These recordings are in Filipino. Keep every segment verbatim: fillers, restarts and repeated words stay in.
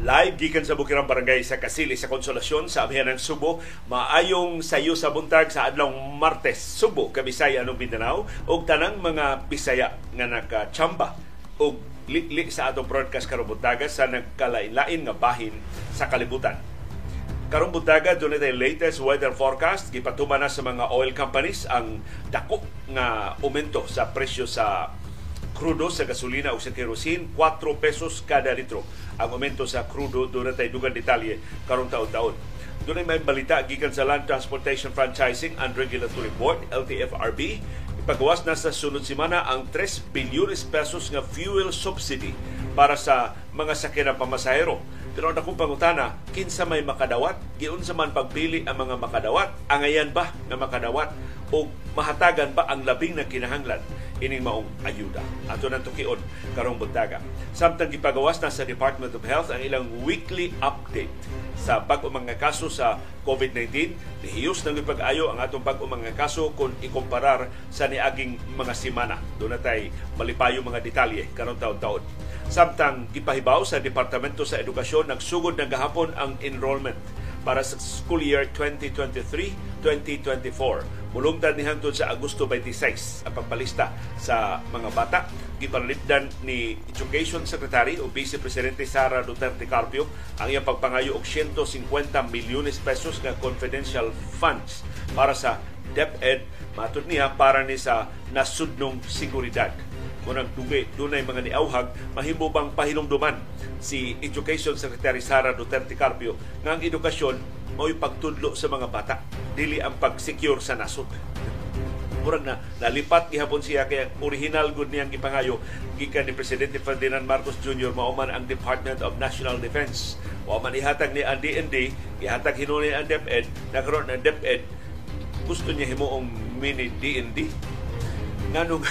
Live gikan sa Bukirang Barangay sa Kasili sa Konsolasyon sa Amihan ng Subo. Maayong sayo sa buntag sa adlaw Martes, Subo, Kabisaya ug Mindanao ug tanang mga Bisaya nga nakachamba ug liklik sa atong broadcast karong buntaga sa nagkalain-lain nga bahin sa kalibutan. Karong buntaga dunay tay latest weather forecast, gipatuman na sa mga oil companies ang dako nga aumento sa presyo sa krudo, sa gasolina o sa kerosene, four pesos kada litro. Ang aumento sa krudo, doon natin dugang detalye karong taon-taon. Doon ay may balita gikan sa Land Transportation Franchising and Regulatory Board, L T F R B. Ipagawas na sa sunod semana ang three bilyones pesos nga fuel subsidy para sa mga sakyan ng pamasahero. Pero ang akong pangutana, kinsa may makadawat, giunsa man pagpili ang mga makadawat, angayan ba na makadawat o mahatagan ba ang labing na kinahanglan ining maong ayuda? Ato nang tukion karong buntaga. Samtang gipagawas na sa Department of Health ang ilang weekly update sa bag-o mga kaso sa COVID nineteen. Nihiyos nang ipag-ayo ang atong bag-o mga kaso kung ikomparar sa niaging mga simana. Doon natay malipayo mga detalye karong taon-taon. Samtang gipahibaw sa Departamento sa Edukasyon, nagsugod ng gahapon ang enrollment para sa school year twenty twenty-three twenty twenty-four. Mulungdan ni hangtod sa Agosto twenty-six ang pagpalista sa mga bata. Gipanalipdan ni Education Secretary o Vice Presidente Sara Duterte Carpio ang iyang pagpangayo og one hundred fifty milyones pesos nga confidential funds para sa DepEd, matod niya para ni sa nasudnong seguridad. Kung nagdunay mga niauhag, mahimbo bang pahinumduman si Education Secretary Sara Duterte Carpio nga ang edukasyon mo'y pagtudlo sa mga bata, dili ang pag-secure sa nasod. Murag na, nalipat gihapon siya kaya original good niyang ipangayo gikan ni Presidente Ferdinand Marcos Junior mauman ang Department of National Defense. Mauman ihatag ni ang D N D, ihatag hinunay ang DepEd, nagkaroon ng DepEd, gusto niya himuong mini D N D. Nga nung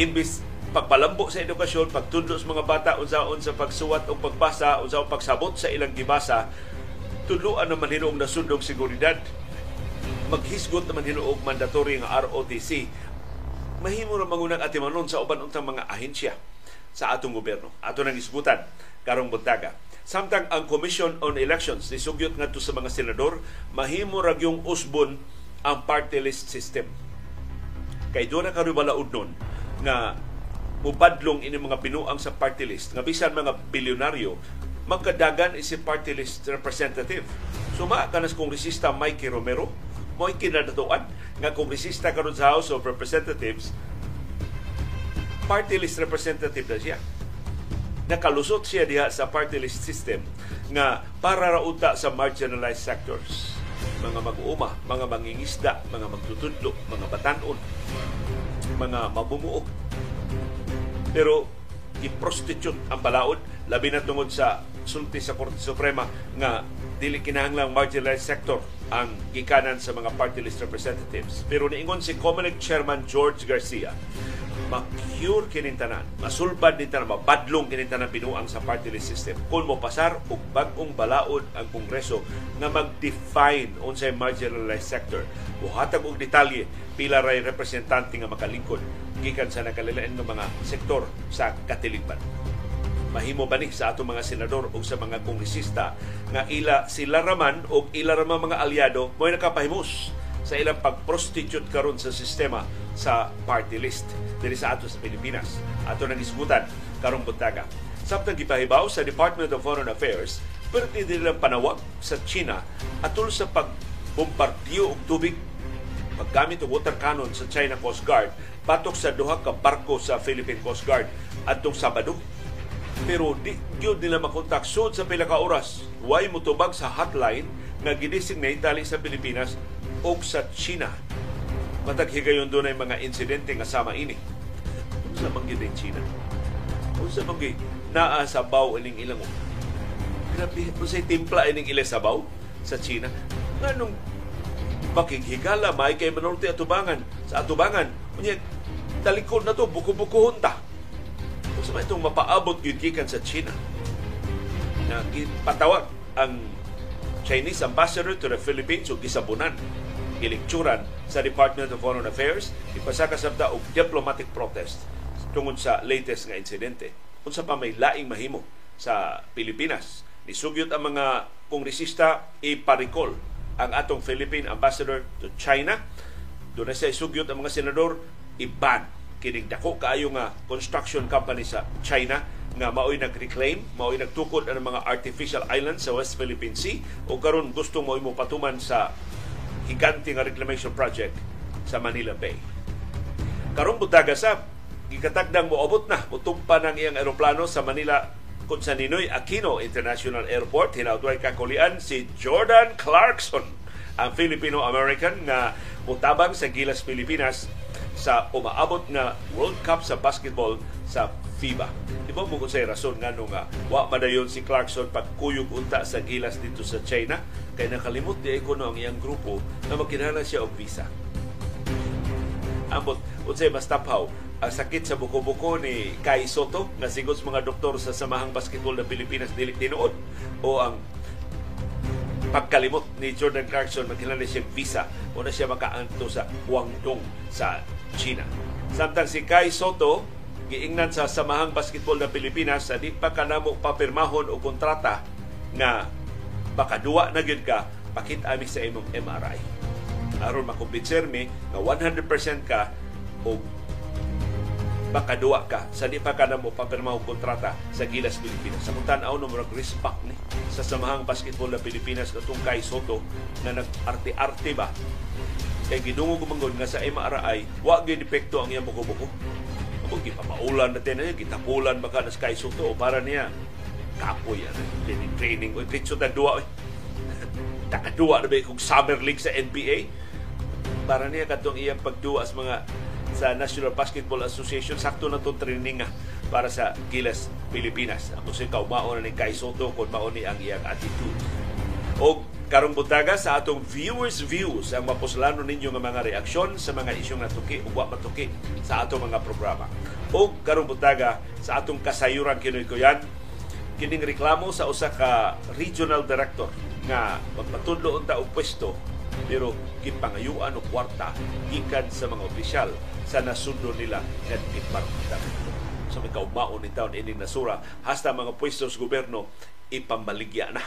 imbis pagpalambo sa edukasyon, pagtudlo sa mga bata, unsaon sa pagsuwat o pagbasa, unsaon pagsabot sa ilang gibasa, tuluan naman hinuog na sundog seguridad, maghisgot naman hinuog mandatory ng R O T C. Mahimo na mangunang atimanon sa uban untang mga ahensya sa atong gobyerno. Ato nang isgutan karong buntaga. Samtang ang Commission on Elections nisugyot ngadto sa mga senador, mahimo ra gyung usbon ang party list system. Kay doon na karubalaod nun na mupadlong ini mga binuang sa party list nga bisan mga bilyonaryo magkadagan isi party list representative. Suma ka nas kongresista Mikey Romero mo'y kinadatuan nga kongresista karon sa House of Representatives, party list representative na siya. Nakalusot siya diha sa party list system nga para rauta sa marginalized sectors, mga mag-uuma, mga mangingisda, mga magtutudlo, mga batanon, mga mabumuo. Pero i-prostitute ang balaod, labi na tungod sa sulti sa Korte Suprema nga dili kinahanglang marginalized sector ang gikanan sa mga party list representatives. Pero niingon si Comelec Chairman George Garcia, ma-cure kinintanan, masulbad nintanan, mabadlong kinintanan binuang sa party list system kung mo pasar og bag-ong balaod ang Kongreso na mag-define unsay marginalized sector. Buhatag og detalye pila ray representante nga makalingkod gikan sa nakalilain ng mga sektor sa katilingban. Mahimo ba ni sa atong mga senador o sa mga kongresista nga ila sila raman o ila raman mga aliado mo'y nakapahimus sa ilang pag-prostitute karon sa sistema sa party list diri sa ato sa Pilipinas? Ato nang isgutan karong buntaga. Samtang gipahibaw sa Department of Foreign Affairs, perti nilang panawag sa China atol sa pagbombardiyo og tubig, paggamit og water cannon sa China Coast Guard patok sa duha ka barko sa Philippine Coast Guard adtong Sabado. Pero di gyud nila makontak sud sa pila ka oras. Way motubag sa hotline nga gidesignate dali sa Pilipinas o sa China. Matag higayon dunay mga insidente nga sama ini. Unsa man gyud ang China? Unsa man gyud naa sa baw ining ilang? Grabe, unsay timpla ining ila sa baw sa China? Nganong makighigala may kay manorte atubangan sa atubangan? Unya talikod na to, buko-bukohon ta. Sa mga itong mapaabot gikan sa China, nagpatawag ang Chinese Ambassador to the Philippines o gisabunan, gilikturan sa Department of Foreign Affairs, ipasaka sabta og diplomatic protest tungod sa latest nga insidente. Unsa pa may laing mahimo sa Pilipinas Nisugyot ang mga kongresista, iparikol ang atong Philippine Ambassador to China. Doon na siya isugyot ang mga senador, i-ban kining dako kaayo nga construction company sa China nga maoy nag-reclaim, maoy nagtukod ang mga artificial islands sa West Philippine Sea o karon gusto mo patuman sa higante nga reclamation project sa Manila Bay. Karong butaga sa gikatagdang moabot na mutumpa ng iyang aeroplano sa Manila kun sa Ninoy Aquino International Airport. Hinawduay kakulian si Jordan Clarkson, ang Filipino-American na mutabang sa Gilas Pilipinas sa umaabot na World Cup sa basketball sa FIBA. Di ba mo kung sa'y rason nga nung uh, wa madayon si Clarkson pagkuyog unta sa Gilas dito sa China kaya nakalimot di ako ang iyang grupo na magkinala siya og visa. Ambot, kung sa'y mas tapaw, ang sakit sa buko-buko ni Kai Sotto na sigod sa mga doktor sa Samahang Basketball ng Pilipinas dili tinuod o ang pagkalimot ni Jordan Clarkson magkilala siya visa o na siya makaanto sa Guangdong sa China. Samtang si Kai Sotto giingnan sa Samahang Basketball ng Pilipinas sa di pa kanamo papirmahon o kontrata na bakaduwa na gyud ka pakit-ami sa imong M R I aron makumbinsermi na one hundred percent ka o bakaduwa ka sa di pa ka na mo papirma og kontrata sa Gilas Pilipinas. Sa kung tanaw na murag respect ni sa Samahang Basketball na Pilipinas katong Kai Sotto na nag-arte-arte ba kay gidungog mangon nga sa M R I wa gyud depekto ang iyang buko-buko. Kung gipapaulan natin na yun, gitapulan baka na Kai Sotto o para niya kapoy yan. Training o itritso na duwa. Takaduwa na ba kung summer league sa N B A? Para niya katong iyang pagduwa sa mga sa National Basketball Association, sakto na itong training para sa Gilas Pilipinas. Ang kasi kaumaon na ni Kai Sotto kung mauni ang iyang attitude. O karong butaga sa atong viewers' views ang mapuslano ninyo ng mga reaksyon sa mga isyong natuki o wak matuki sa atong mga programa. O karong butaga sa atong kasayuran kinuikuyan, kining reklamo sa usa ka regional director nga magpatudlo unta og pwesto pero gipangayuan og kwarta gikan sa mga opisyal sa nasudlo nila nga departamento. So may kaumaon ni taon ining nasura hasta mga pwesto sa gobyerno ipambaligya na.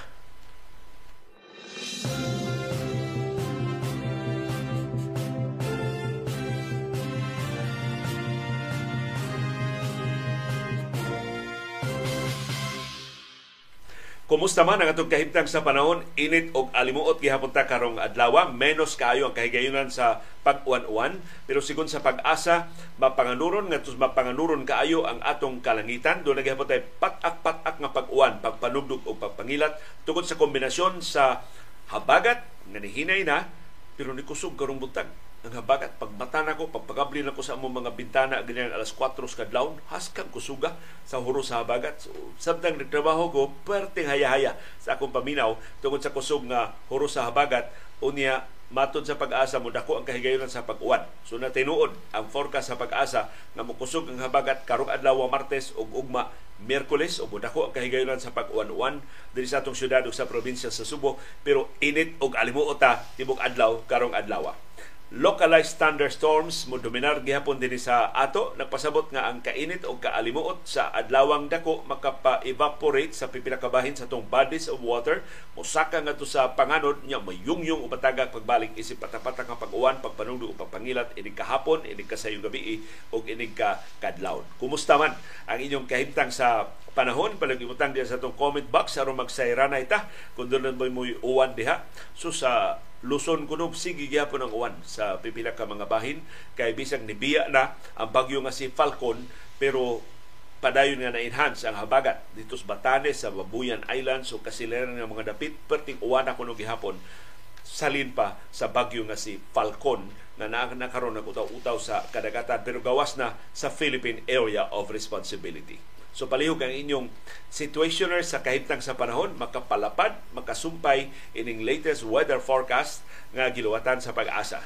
Kumusta man ang atong kahimtang sa panahon, init og alimuot gihapon ta karong adlaw, menos kaayo ang kahigayunan sa pag-uwan-uwan, pero sigon sa Pag-asa mapanganuron ngadto mapanganuron kaayo ang atong kalangitan. Do na gihapon tay patak-patak nga pag-uwan, pagpanugdog o pagpangilat tungod sa kombinasyon sa habagat nga nihinay na pero nikusog karong buntag. Ang habagat pagbata nako, pagpagabli nako sa among mga bintana ganyan alas kwatro sa kadlawon, haskang kusuga sa huro sa habagat. So, samtang nagtrabaho ko, perting haya-haya sa akong paminaw tungod sa kusog nga huro sa habagat. Unya matod sa Pag-asa mo dako ang kahigayunan sa pag-uwan. So na tinuod ang forecast sa Pag-asa nga mokusog ang habagat karong adlaw Martes ug ugma Miyerkules o dako ang kahigayunan sa pag-uwan-uwan diri sa atong syudad ug sa probinsya sa Subo, pero init og alimuot ta tibok adlaw karong adlaw. Localized thunderstorms mo dominar gihapon din sa ato. Nagpasabot nga ang kainit o kaalimuot sa adlawang dako makapa-evaporate sa pipila ka bahin sa tong bodies of water. Mosaka nga to sa panganod nya mayungyong upataga pagbalik isip patapata nga pag-uwan, pagpanugdog o pagpangilat inig kahapon, inig kasayong gabi o inig ka kadlawon. Kumusta man ang inyong kahimtang sa panahon? Palagimutang diyan sa tong comment box aron magsayran ita kun dunay moy uwan diha. So sa Luzon kuno sige gyapon ang uwan sa pipila ka mga bahin kay bisag nibiya na ang bagyo nga si Falcon pero padayon nga na-enhance ang habagat dito sa Batanes, sa Babuyan Islands o kasilaran nga mga dapit perting uwan kuno gihapon salin pa sa bagyo nga si Falcon na nakaroon ng utaw-utaw sa kadagatan pero gawas na sa Philippine Area of Responsibility. So palihog ang inyong situationer sa kahimtang sa panahon, makapalapad, makasumpay ining latest weather forecast nga giluwatan sa Pag-asa.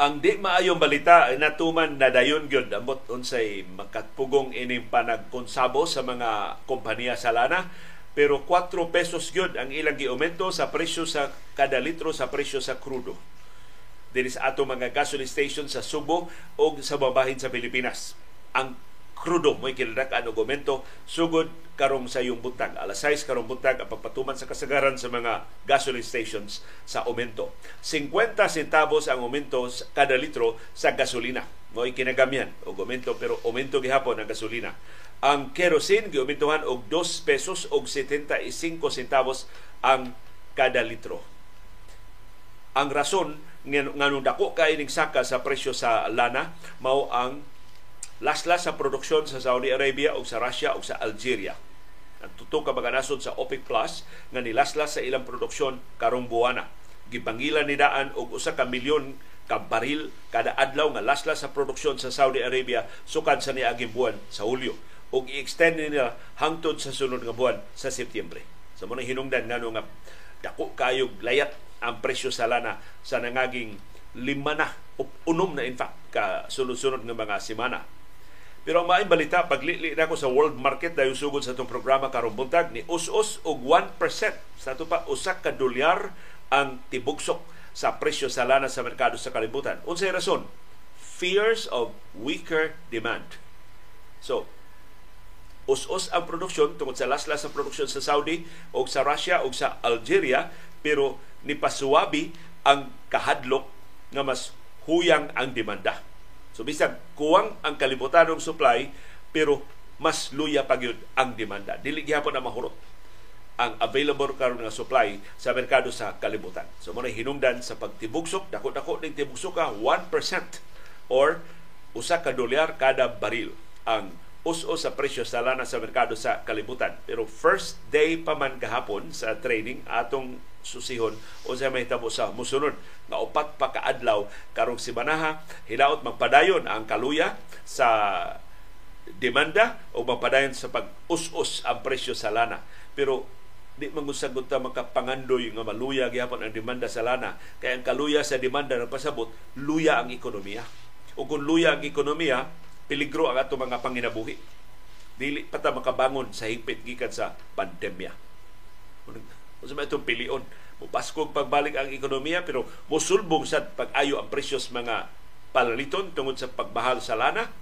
Ang di maayong balita ay natuman na dayon gyud ambot unsay makatpugong ining panagkonsabo sa mga kompanya sa lana. pero four pesos yun ang ilang giaumento sa presyo sa kada litro sa presyo sa krudo. Dili sa ato mga gasoline station sa Subo o sa babahin sa Pilipinas. Ang krudo mo'y kinadak-an og aumento sugod karong sayong buntag. alas sais karong buntag ang pagpatuman sa kasagaran sa mga gasoline stations sa aumento. fifty centavos ang aumento kada litro sa gasolina. Mo'y kinagamihan og aumento pero aumento gihapon ang gasolina. Ang kerosene giumentuhan og two pesos og setenta y cinco centavos ang kada litro. Ang rason nganong dako kay ning saka sa presyo sa lana mao ang laslas sa produksyon sa Saudi Arabia o sa Russia o sa Algeria. Ang tutok ka baganasod sa OPEC Plus nga nilaslas sa ilang produksyon karong buwana. Gibangilan ni daan og usa ka milyon ka baril kada adlaw nga laslas sa produksyon sa Saudi Arabia sukad sa niaging buwan sa Hulyo. O i-extend nila hangtod sa sunod nga buwan sa Setyembre. Sa muna hinungdan nga nga dako kayog layat ang presyo sa lana sa nangaging lima na o unom na in fact ka sunod-sunod ng mga semana. Pero ang maayong balita, paglili na ko sa world market dahil sugod sa itong programa karong buntag ni us-us og one percent sa ito pa usak ka dolyar ang tibugsok sa presyo sa lana sa merkado sa kalibutan. Unsay rason? Fears of weaker demand. So, us-us ang produksyon tungod sa laslas sa produksyon sa Saudi o sa Russia o sa Algeria pero nipasuwabi ang kahadlok nga mas huyang ang demanda. So bisag kuwang ang kalibutanong supply pero mas luya pa gyud ang demanda. Dili gihapon na mahurot ang available karon nga supply sa merkado sa kalibutan. So mo hinungdan sa pagtibugsok, dako-dako ning tibugsok ka one percent or usa ka dolyar kada baril ang uso sa presyo sa lana sa merkado sa kalibutan. Pero first day pa man kahapon sa trading atong susihon o sa may tabo sa musunod nga upat pa kaadlaw karong simanaha hilaot magpadayon ang kaluya sa demanda o magpadayon sa pag-us-us ang presyo sa lana. Pero di mangusagod ta makapangandoy nga maluya gihapon ang demanda sa lana kaya ang kaluya sa demanda na pasabot luya ang ekonomiya. O kung luya ang ekonomiya, peligro ang ato mga panginabuhi. Dili pa ta makabangon sa higpit gikan sa pandemya. Unsa may itong pilion? Mupaskog pagbalik ang ekonomiya pero musulbong sad pag-ayo ang presyos mga palaliton tungod sa pagbahal sa lana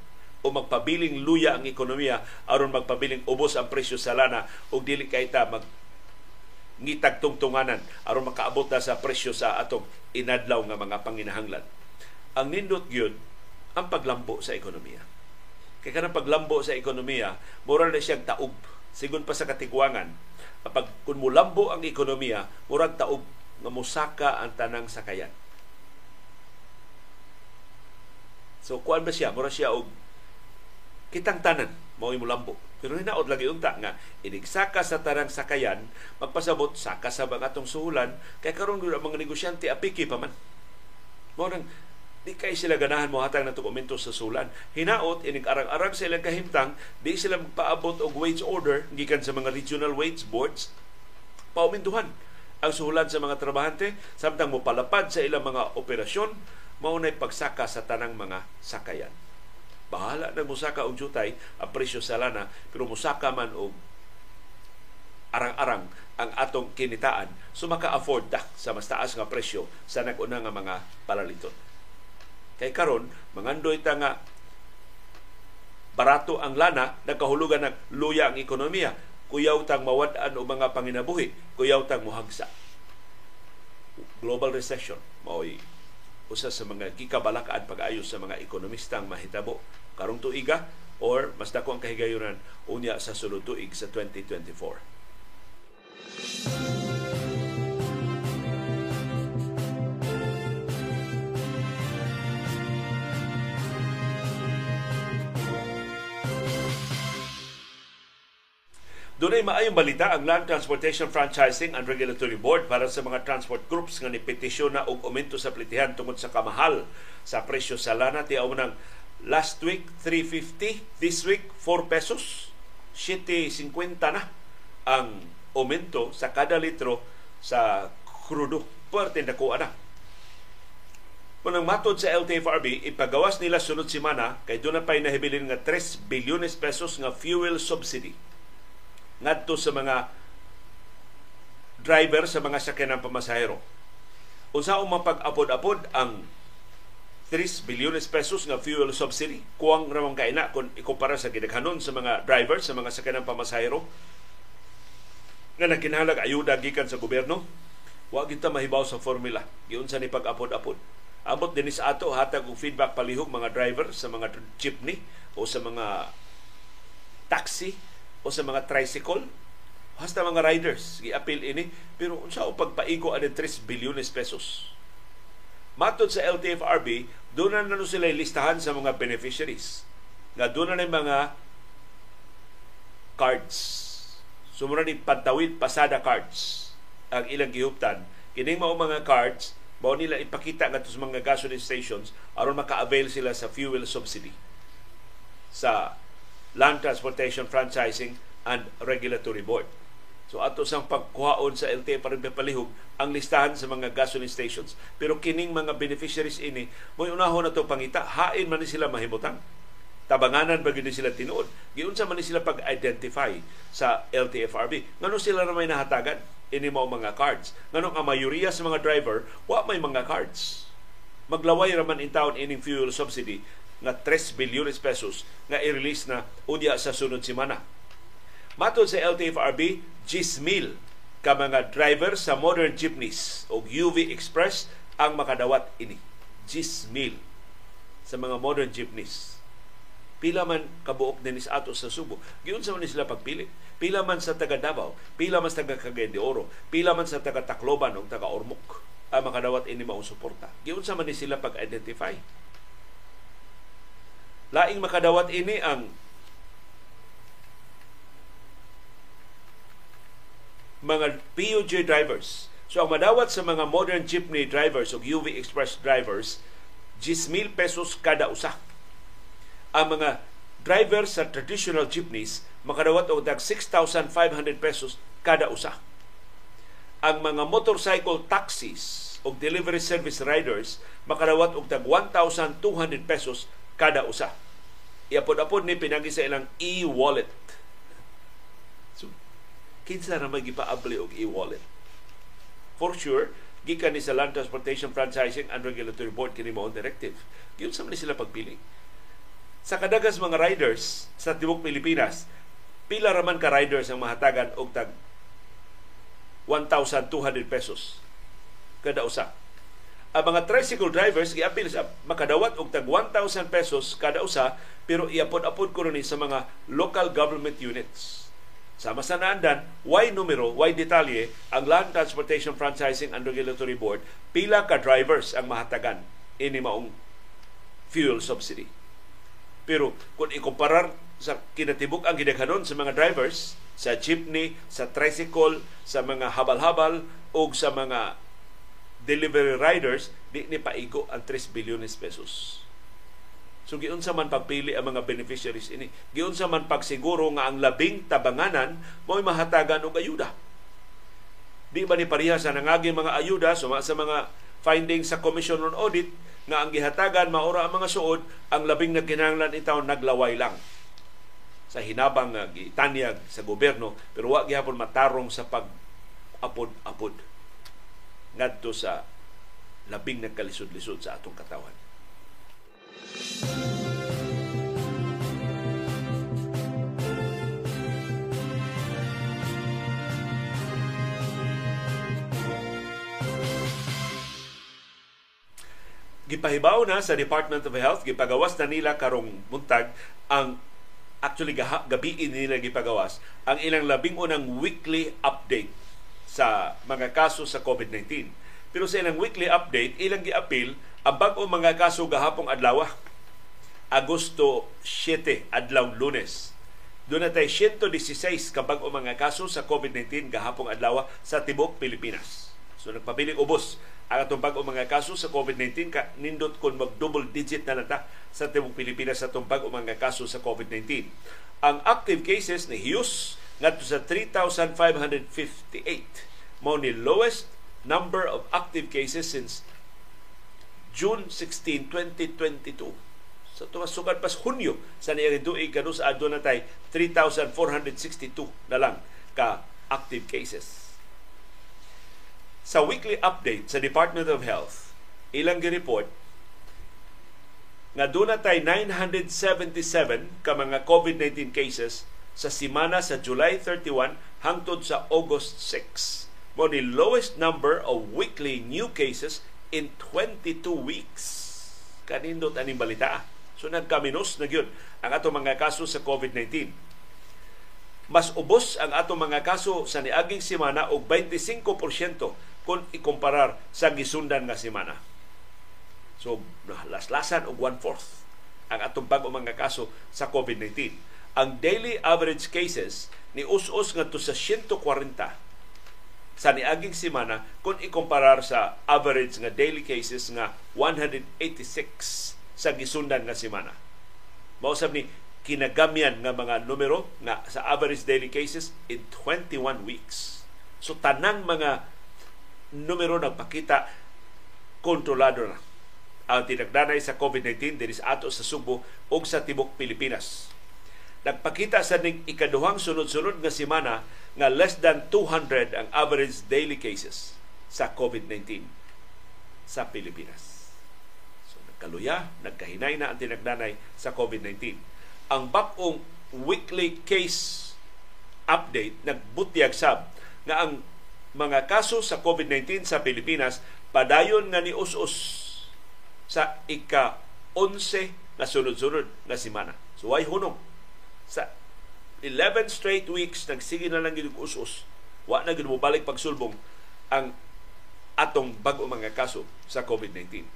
o magpabiling luya ang ekonomiya aron magpabiling ubos ang presyo sa lana o dili kay ta mag ngitag tungtunganan aron makaabot ta sa presyo sa atong inadlaw nga mga panginahanglan. Ang nindot gyud ang paglambo sa ekonomiya. Kaya kanang paglambo sa ekonomiya, mura na siyang taob. Sigun pa sa katigwangan, kapag kung mulambo ang ekonomiya, murag taob nga musaka ang tanang sakayan. So, kuan ba siya? Mura siya og kitang tanan, mao'y mulambo. Pero hinaot lagi unta nga, inigsaka sa tanang sakayan, magpasabot, saka sa mga atong suhulan, kaya karon ang mga negosyante, apiki pa man. Maurang, di kay sila ganahan mo hatang natong aumento sa sulan. Hinaot, inig-arang-arang sa ilang kahimtang, di sila magpaabot og wage order gikan sa mga regional wage boards. Paumintuhan ang sulan sa mga trabahante samtang mopalapad sa ilang mga operasyon, maunay pagsaka sa tanang mga sakayan. Bahala na musaka og jutay ang presyo sa lana, pero musaka man og arang-arang ang atong kinitaan so maka-afford ta sa mas taas nga presyo sa nag-una nga mga palaliton. Kay karon mangandoy ta nga barato ang lana, nagkahulugan ng luya ang ekonomiya. Kuyaw tang mawad-an o mga panginabuhi, kuyaw tang muhagsa. Global recession, maoy usa sa mga gikabalakaan pag-ayo sa mga ekonomistang mahitabo karong tuiga or mas dako ang kahigayunan unya sa sulod tuig sa twenty twenty-four. Dunay maayong balita ang Land Transportation Franchising and Regulatory Board para sa mga transport groups nga nipetisyon na og aumento sa plitihan tungod sa kamahal sa presyo sa lana. Tiaw nang last week three fifty, this week four pesos, seven fifty na ang aumento sa kada litro sa krudo. Puwerte nakuha na. Kung ang matod sa L T F R B, ipagawas nila sunod simana kay doon na pa'y nahibilin nga three bilyones pesos nga fuel subsidy ngadto sa mga driver sa mga sakyan ng pamasahero. Unsaon man pag-apod-apod ang tres bilyones pesos nga fuel subsidy, kuwang ramang kaina kung ikumpara sa gidaghanon sa mga drivers sa mga sakyan ng pamasahero nga nakinhalag ayuda gikan sa gobyerno. Wa gid ta mahibaw sa formula giunsa ni pag-apod-apod. Abot din sa ato hatag og feedback palihog mga driver sa mga jeepney o sa mga taxi o sa mga tricycle. Hasta mga riders, gi-appeal ini, pero unsa o pagpaigo adin tres bilyones pesos. Matod sa L T F R B, doon na sila listahan sa mga beneficiaries. Nga doon na mga cards. Sumura ni Pantawid Pasada cards ang ilang gihuptan. Kining mao mga cards, bao nila ipakita nga sa mga gasoline stations aron maka-avail sila sa fuel subsidy sa Land Transportation Franchising and Regulatory Board. So ato sang pagkuhaon sa L T F R B palihog ang listahan sa mga gasoline stations. Pero kining mga beneficiaries ini, mo'y unahon na ito pangita, hain man sila mahimutan. Tabanganan ba gini sila tinuod. Giunsa man sila pag-identify sa L T F R B. Ngano sila na may nahatagan? Ini mao mga cards. Ngano ang mayoriya sa mga driver, wa may mga cards. Maglaway raman in town ining fuel subsidy na tres bilyones pesos na i-release na udya sa sunod simana. Matod sa L T F R B, jismil ka mga driver sa modern jeepneys o U V Express ang makadawat ini. Jismil sa mga modern jeepneys. Pila man kabuok din sa ato sa Subo. Giyon sa man sila pagpili. Pila man sa taga Davao, pila man sa taga Cagayan de Oro, pila man sa taga Tacloban o taga Ormoc ang makadawat ini mao suporta. Giyon sa man sila pag-identify. Laing makadawat ini ang mga P U J drivers. So ang madawat sa mga modern jeepney drivers o U V Express drivers, jismil pesos kada usa. Ang mga drivers sa traditional jeepneys makadawat og dag six thousand five hundred pesos kada usa. Ang mga motorcycle taxis o delivery service riders makadawat og dag one thousand two hundred pesos kada usa. Iapod-apod ni pinagi sa ilang e-wallet. Kinsa na magipaabli og e-wallet. For sure, gikan ni sa Land Transportation Franchising and Regulatory Board kini mao directive. Giyon sa man sila pagpili. Sa kadagas mga riders sa tibuok Pilipinas, pila raman ka riders ang mahatagan og tag one thousand two hundred pesos kada usa. Ang mga tricycle drivers giapil sa makadawat og tag one thousand pesos kada usa, pero iapod-apod kuno ni sa mga local government units. Sama sa naandan, why numero, why detalye ang Land Transportation Franchising and Regulatory Board, pila ka drivers ang mahatagan ini maong fuel subsidy. Pero kung ikumparar sa kinatibuk ang gidaghanon sa mga drivers, sa jeepney, sa tricycle, sa mga habal-habal o sa mga delivery riders, di ni paigo ang tres bilyones pesos. So giunsa man pagpili ang mga beneficiaries ini. Giunsa man pagsiguro nga ang labing tabanganan mo'y mahatagan og ayuda. Di ba ni parehas sa nangaging mga ayuda suma sa mga findings sa Commission on Audit nga ang gihatagan maura ang mga suod, ang labing nagkinahanglan itaw naglaway lang sa hinabang nga gitanyag sa gobyerno, pero wa gihapon matarong sa pag-apod-apod ngadto sa labing nagkalisod-lisod sa atong katawan. Gipahibaw na sa Department of Health, gipagawas na nila karong buntag ang actually gabi nila gipagawas ang ilang labing unang weekly update sa mga kaso sa COVID nineteen. Pero sa ilang weekly update, ilang gi-appeal ang bag-o mga kaso gahapong adlaw, Agosto siyete, adlaw Lunes. Doon natay one hundred sixteen ka bag-o mga kaso sa COVID nineteen gahapong adlaw sa tibuok Pilipinas. So nagpabiling ubos ang atong bag-o mga kaso sa COVID nineteen ka nindot kon mag-double digit na nata sa tibuok Pilipinas sa atong bag-o mga kaso sa COVID nineteen. Ang active cases ni Hughes ngadto sa three thousand five hundred fifty-eight. Mao ni lowest number of active cases since June sixteenth, twenty twenty-two. So tumasugad pas Hunyo sa niyang duig kanus adto na tay three thousand four hundred sixty-two na lang ka active cases. Sa weekly update sa Department of Health, ilang gireport nga doon natay nine hundred seventy-seven ka mga COVID nineteen cases sa simana sa July thirty-one hangtod sa August six. Mo ni lowest number of weekly new cases in twenty-two weeks. Kanindot aning balita. So nagkaminos na yun ang ato mga kaso sa COVID nineteen. Mas ubos ang ato mga kaso sa niaging semana og twenty-five percent kung ikumparar sa gisundan nga semana. So laslasan og one-fourth ang atong bag-o mga kaso sa COVID nineteen. Ang daily average cases ni us-us ngadto sa one forty sa niaging semana kung ikumparar sa average nga daily cases nga one eighty-six sa gisundan nga semana. Mausab ni kinagamyan nga mga numero na sa average daily cases in twenty-one weeks. So tanang mga numero nagpakita kontrolado na ang tinagdanay sa COVID nineteen dinis ato sa Subo ug sa Tibok Pilipinas. Nagpakita sa ning ikaduhang sunod-sunod nga semana nga less than two hundred ang average daily cases sa COVID nineteen sa Pilipinas. Kaluya, nagkahinay na ang tinagdanay sa COVID nineteen. Ang bakong weekly case update nagbutyag sab nga ang mga kaso sa COVID nineteen sa Pilipinas padayon nga ni us-us sa ika-eleven na sunod-sunod na semana. So way hunong sa eleven straight weeks nagsige na lang gid us-us. Wa na gid mobalik pagsulbong ang atong bag-o mga kaso sa COVID nineteen.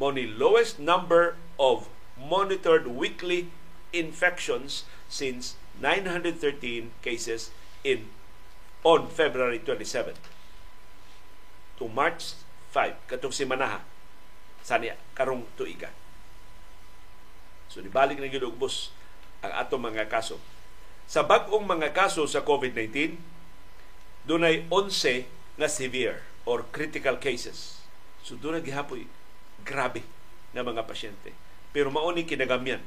Mo ni lowest number of monitored weekly infections since nine hundred thirteen cases in on February twenty-seventh to March fifth katong semana sa niya karong tuiga. So dibalik na gyud og ubos ang ato mga kaso. Sa bag-ong mga kaso sa COVID nineteen dunay eleven nga severe or critical cases. So dunay gihapoy grabe na mga pasyente. Pero mauni kinagamyan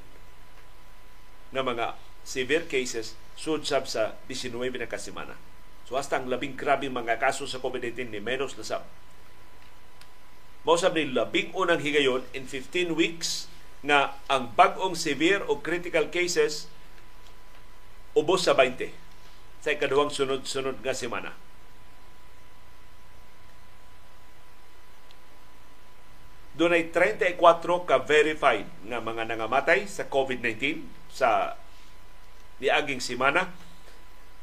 na mga severe cases sud sab sa nineteen na kasimana. So hasta ang labing grabe mga kaso sa COVID nineteen ni menos na sab. Mausab ni labing unang higayon in fifteen weeks na ang bag-ong severe o critical cases ubos sa twenty sa ikaduhang sunod-sunod nga semana. Doon ay thirty-four ka-verified na mga nangamatay sa COVID nineteen sa niaging semana.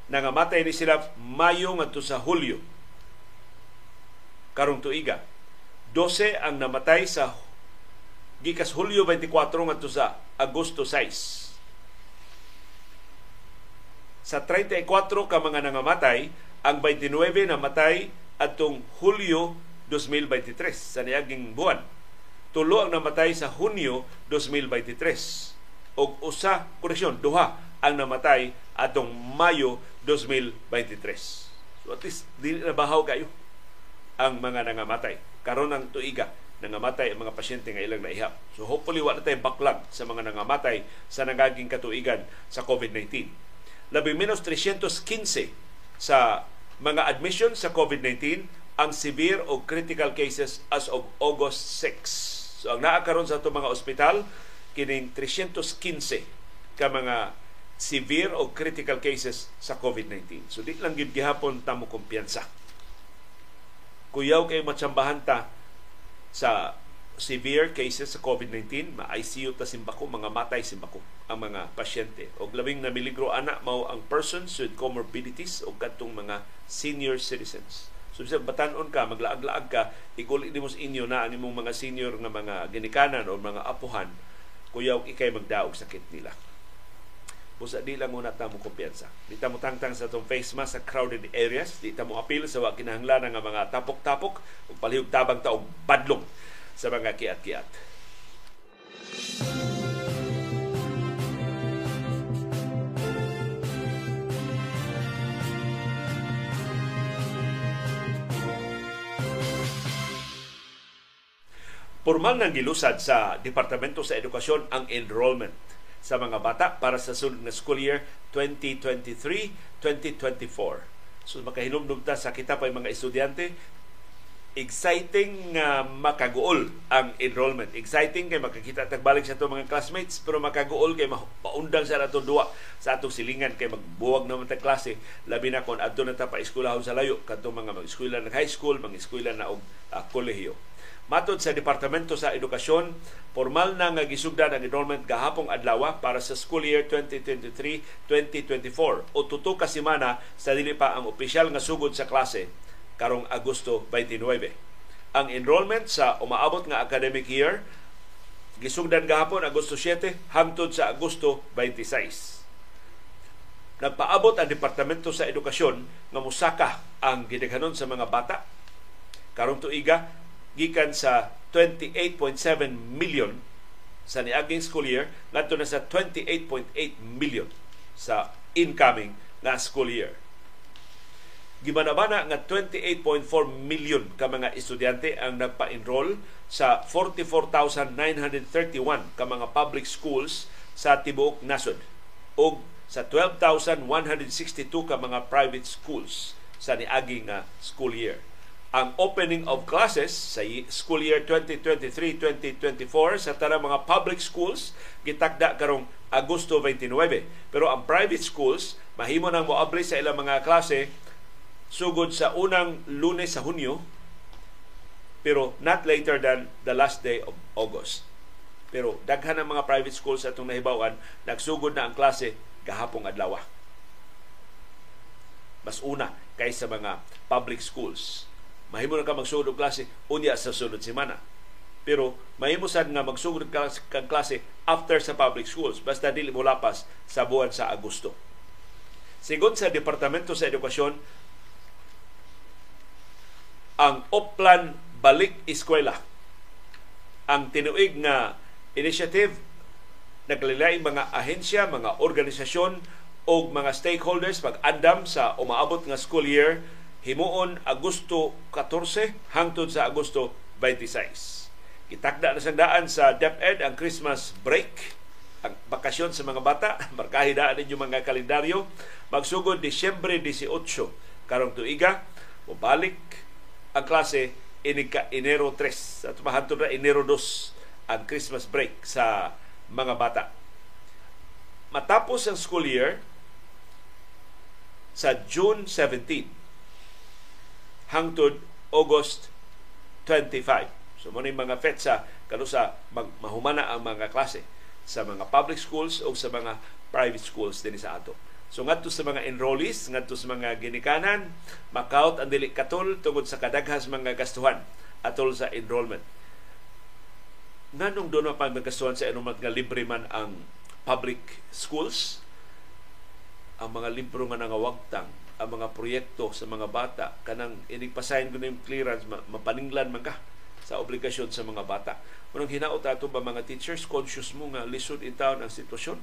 Nangamatay ni sila Mayo ngadto sa Hulyo karong tuiga. twelve ang namatay sa gikas Hulyo twenty-four ngadto sa Agosto six. Sa thirty-four ka mga nangamatay, ang twenty-nine namatay atong Hulyo twenty twenty-three sa niaging buwan. Tulo ang namatay sa Hunyo twenty twenty-three. Og usa, koreksyon, duha ang namatay atong Mayo twenty twenty-three. So at least, di nabahaw kayo ang mga nangamatay. Karon ang tuiga, nangamatay ang mga pasyente nga ilang naihap. So hopefully, wala tayong backlog sa mga nangamatay sa nagaging katuigan sa COVID nineteen. Labing menos three hundred fifteen sa mga admission sa COVID nineteen ang severe o critical cases as of August six. So ang naa karon sa ato mga ospital kining three hundred fifteen ka mga severe o critical cases sa COVID nineteen. So di lang gid gihapon ta mo kumpiyansa. Kuyaw kay matsambahan ta sa severe cases sa COVID nineteen, ma I C U ta simbako, mga matay simbako ang mga pasyente. Og labing na miligro ana mao ang persons with comorbidities o kadtong mga senior citizens. So bisag batan-on ka, maglaag-laag ka, iguli nimo sa inyo na animong mga senior nga mga ginikanan o mga apuhan, kuyaw ikay magdaog sakit nila. Busa di lang muna ta mo kumpiyansa. Di ta mo tangtang sa itong face mask sa crowded areas, di ta mo apil sa wa kinahanglan nga mga tapok-tapok o palihog tabang taong badlong sa mga kiat-kiat. Pormal nang gilusad sa Departamento sa Edukasyon ang enrollment sa mga bata para sa sunod na school year twenty twenty-three twenty twenty-four. So makahinom-nom ta sa kita pa yung mga estudyante exciting nga uh, makagool ang enrollment. Exciting kay makakita tagbalik sa itong mga classmates, pero makagool kay maundang sa nato duwa sa atong silingan kay magbuwag naman tag klase, labi na kung adto na ta pa eskwelahan sa layo kadto mga mag-eskwela ng high school, mag-eskwela na og uh, kolehiyo. Matod sa Departamento sa Edukasyon, formal na nga gisugdan ang enrollment gahapong adlaw para sa school year twenty twenty-three twenty twenty-four o tutok ka semana sa dili pa ang opisyal nga sugod sa klase karong Agosto twenty-nine. Ang enrollment sa umaabot nga academic year gisugdan gahapon Agosto seven hangtod sa Agosto twenty-six. Nagpaabot ang Departamento sa Edukasyon nga mosaka ang gidaghanon sa mga bata karong tuiga gikan sa twenty-eight point seven million sa niaging school year ngadto na sa twenty-eight point eight million sa incoming na school year. Gibanabana nga twenty-eight point four million ka mga estudyante ang nagpa-enroll sa forty-four thousand nine hundred thirty-one ka mga public schools sa tibuok nasod o sa twelve thousand one hundred sixty-two ka mga private schools sa niaging uh, school year. Ang opening of classes sa school year twenty twenty-three twenty twenty-four sa tanang mga public schools gitakda karong Agosto twenty-nine, pero ang private schools mahimo nang moabli sa ilang mga klase sugod sa unang Lunes sa Hunyo, pero not later than the last day of August. Pero daghan ang mga private schools sa itong nahibawan, nagsugod na ang klase gahapong adlaw. Mas una kaysa mga public schools. Mahimo na ka magsugod ang klase unya sa sunod semana. Pero mahimo sad nga magsugod ang klase after sa public schools, basta dili mo lapas sa buwan sa Agosto. Sigon sa Departamento sa Edukasyon, ang Oplan Balik Eskwela, ang tinuig na initiative, naglilaing mga ahensya, mga organisasyon o mga stakeholders pag-andam sa umaabot nga school year himuon Agosto fourteen hangtod sa Agosto twenty-six. Itakda na sandaan sa DepEd ang Christmas break, ang bakasyon sa mga bata. Markahidaan ninyo mga kalendaryo. Magsugod Disyembre eighteen karong tuiga, mabalik ang klase inika Enero tres at mahantod na Enero dos ang Christmas break sa mga bata. Matapos ang school year sa June seventeen hangtod August twenty-five. So muna yung mga fetsa kano sa mahumana ang mga klase sa mga public schools o sa mga private schools din sa ato. So ngadto sa mga enrollees, ngadto sa mga ginikanan, makaut ang dili katol tungod sa kadaghas mga gastuhan atol sa enrollment. Nanong doon pa magastuhan sa enrollment nga libre man ang public schools, ang mga libro nga nangawagtang, ang mga proyekto sa mga bata, kanang inigpasahin ko na yung clearance, mapaninglan man ka sa obligasyon sa mga bata. Unang hinaot ato ba mga teachers, conscious mo nga lisod in town ang sitwasyon,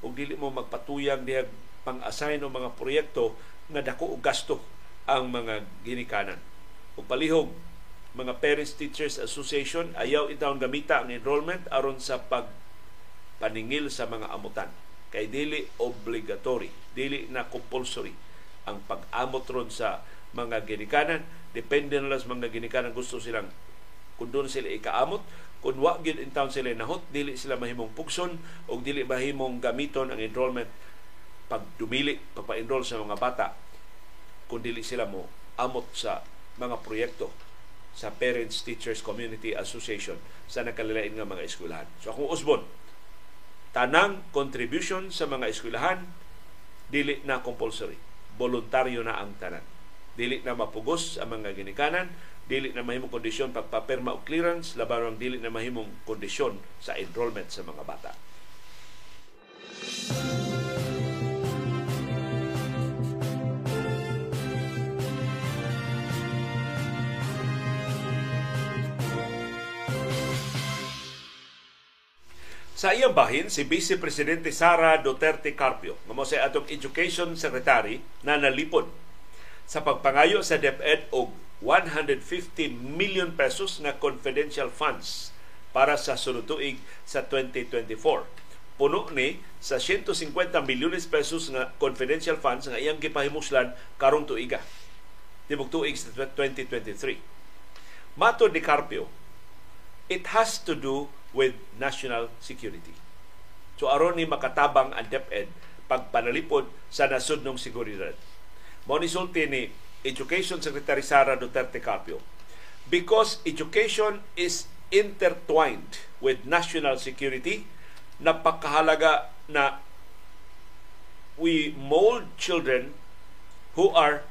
o dili mo magpatuyang diag pang-assign ng mga proyekto na dako o gasto ang mga ginikanan. O palihog, mga Parents Teachers Association, ayaw itawang gamita ang enrollment aron sa pagpaningil sa mga amutan. Kay dili obligatory, dili na compulsory ang pag-amot ron sa mga ginikanan. Depende na lang sa mga ginikanan gusto silang kung doon sila ikaamot. Kung wag yun in town sila nahot, dili sila mahimong pugson o dili mahimong gamiton ang enrollment pag dumili, pagpa-enroll sa mga bata, kung dili sila mo amot sa mga proyekto sa Parents Teachers Community Association sa nakalilain nga mga eskwelahan. So akong usbon, tanang contribution sa mga eskwelahan, dili na compulsory. Voluntaryo na ang tanan. Dili na mapugos ang mga ginikanan, dili na mahimong kondisyon pagpapirma o clearance, labarang dili na mahimong kondisyon sa enrollment sa mga bata. Sa iyang bahin, si Vice Presidente Sara Duterte Carpio, nga mao sa atong Education Secretary, na nalipod sa pagpangayo sa DepEd og one hundred fifty million pesos na confidential funds para sa sunod tuig sa twenty twenty-four. Puno ni sa one hundred fifty milyones pesos na confidential funds nga iyang gipahimuslan karong tuiga, tibok tuig sa twenty twenty-three. Matod ni Carpio, it has to do with national security. So aron ni makatabang ang DepEd pagpanalipod sa nasudnong seguridad. Maunisulti ni Education Secretary Sara Duterte Carpio, because education is intertwined with national security, napakahalaga na we mold children who are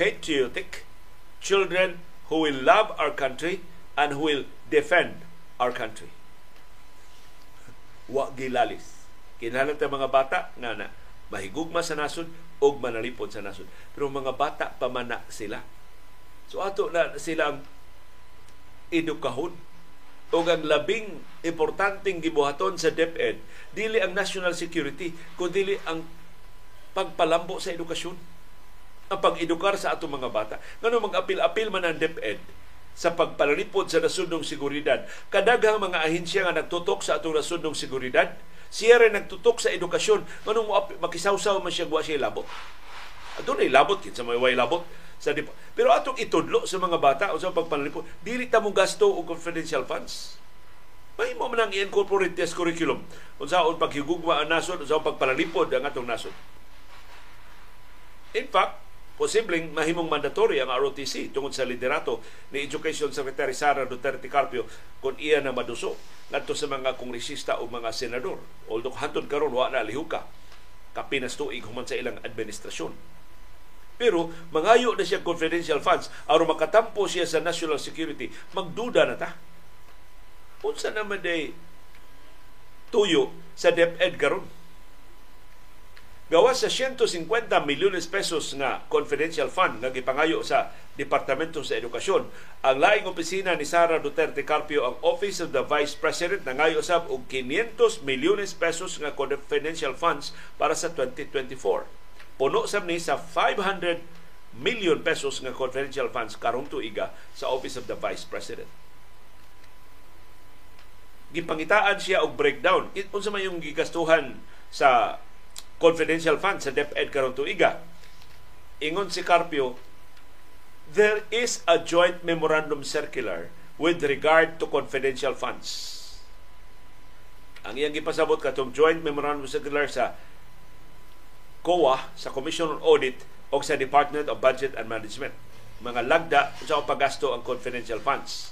patriotic, children who will love our country and who will defend our country. Wa gilalis. Kinahanglan ta mga bata nga na mahigugma sa nasod o manalipod sa nasod. Pero mga bata pamana sila. So ato na silang edukahon. O ang labing importanteng gibuhaton sa DepEd, dili ang national security, kundi ang pagpalambo sa edukasyon. Ang pag-edukar sa ato mga bata. Ngano mag-apil-apil man ang DepEd sa pagpalalipod sa nasudnong seguridad. Kadaghang mga ahensya nga nagtutok sa atong nasudnong seguridad, siya rin nagtutok sa edukasyon. Nganong makisawsaw man siya guwa siya labot. Doon ay labot, kinsa may way labot. Sa dip- Pero atong itudlo sa mga bata o sa pagpalalipod, dili ta mo gasto o confidential funds. May mo man ang i-incorporate sa curriculum. O saan paghigugma ang nasod, o saan pagpalalipod ang atong nasod. In fact, posibleng mahimong mandatory ang R O T C tungod sa liderato ni Education Secretary Sara Duterte Carpio kung iya na maduso ngadto sa mga kongresista o mga senador. Although hantod karon wa na lihuka kapinastuig human sa ilang administrasyon. Pero mangayo na siya confidential funds aron makatampo siya sa national security, magduda na ta. Unsa naman day tuyo sa DepEd karon? Gawas sa one hundred fifty milyones pesos na confidential fund nga gipangayo sa Departamento sa Edukasyon, ang laing opisina ni Sara Duterte Carpio, ang Office of the Vice President, nangayo usab og five hundred milyones pesos nga confidential funds para sa twenty twenty-four. Puno sab ni sa five hundred million pesos nga confidential funds karong tuiga sa Office of the Vice President. Gipangitaan siya og breakdown unsa man yung gigastuhan sa confidential fund sa DepEd karon tuiga. Ingon si Carpio, there is a joint memorandum circular with regard to confidential funds. Ang iyang gipasabot katong joint memorandum circular sa C O A, sa Commission on Audit o sa Department of Budget and Management. Mga lagda sa paggasto ang confidential funds.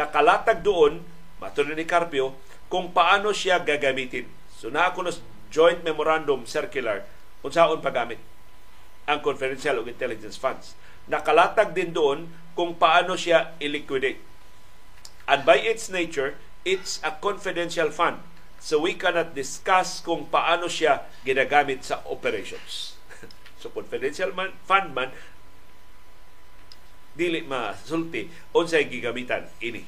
Nakalatag doon, matuloy ni Carpio, kung paano siya gagamitin. So nakakunos Joint Memorandum Circular kung saan paggamit ang confidential o intelligence funds. Nakalatag din doon kung paano siya i-liquidate. And by its nature, it's a confidential fund. So we cannot discuss kung paano siya ginagamit sa operations. So confidential man, fund man, dili masulti unsay gigamitan ini.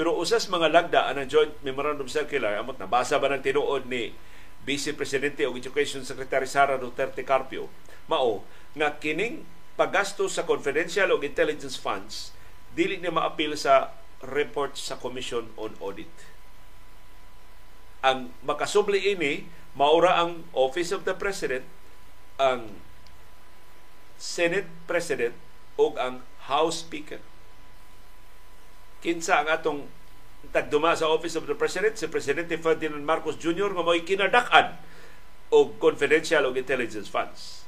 Pero usas mga lagda ang Joint Memorandum Circular, amot nabasa ba ng tinuod ni Vice Presidente o Education Secretary Sara Duterte Carpio, mao nga kining paggasto sa confidential o intelligence funds dili na maapil sa report sa Commission on Audit. Ang makasubli ini maura ang Office of the President, ang Senate President o ang House Speaker. Kinsa ang atong tagduma sa Office of the President, si Presidente Ferdinand Marcos Junior nga mo'y kinadakan o confidential o intelligence funds.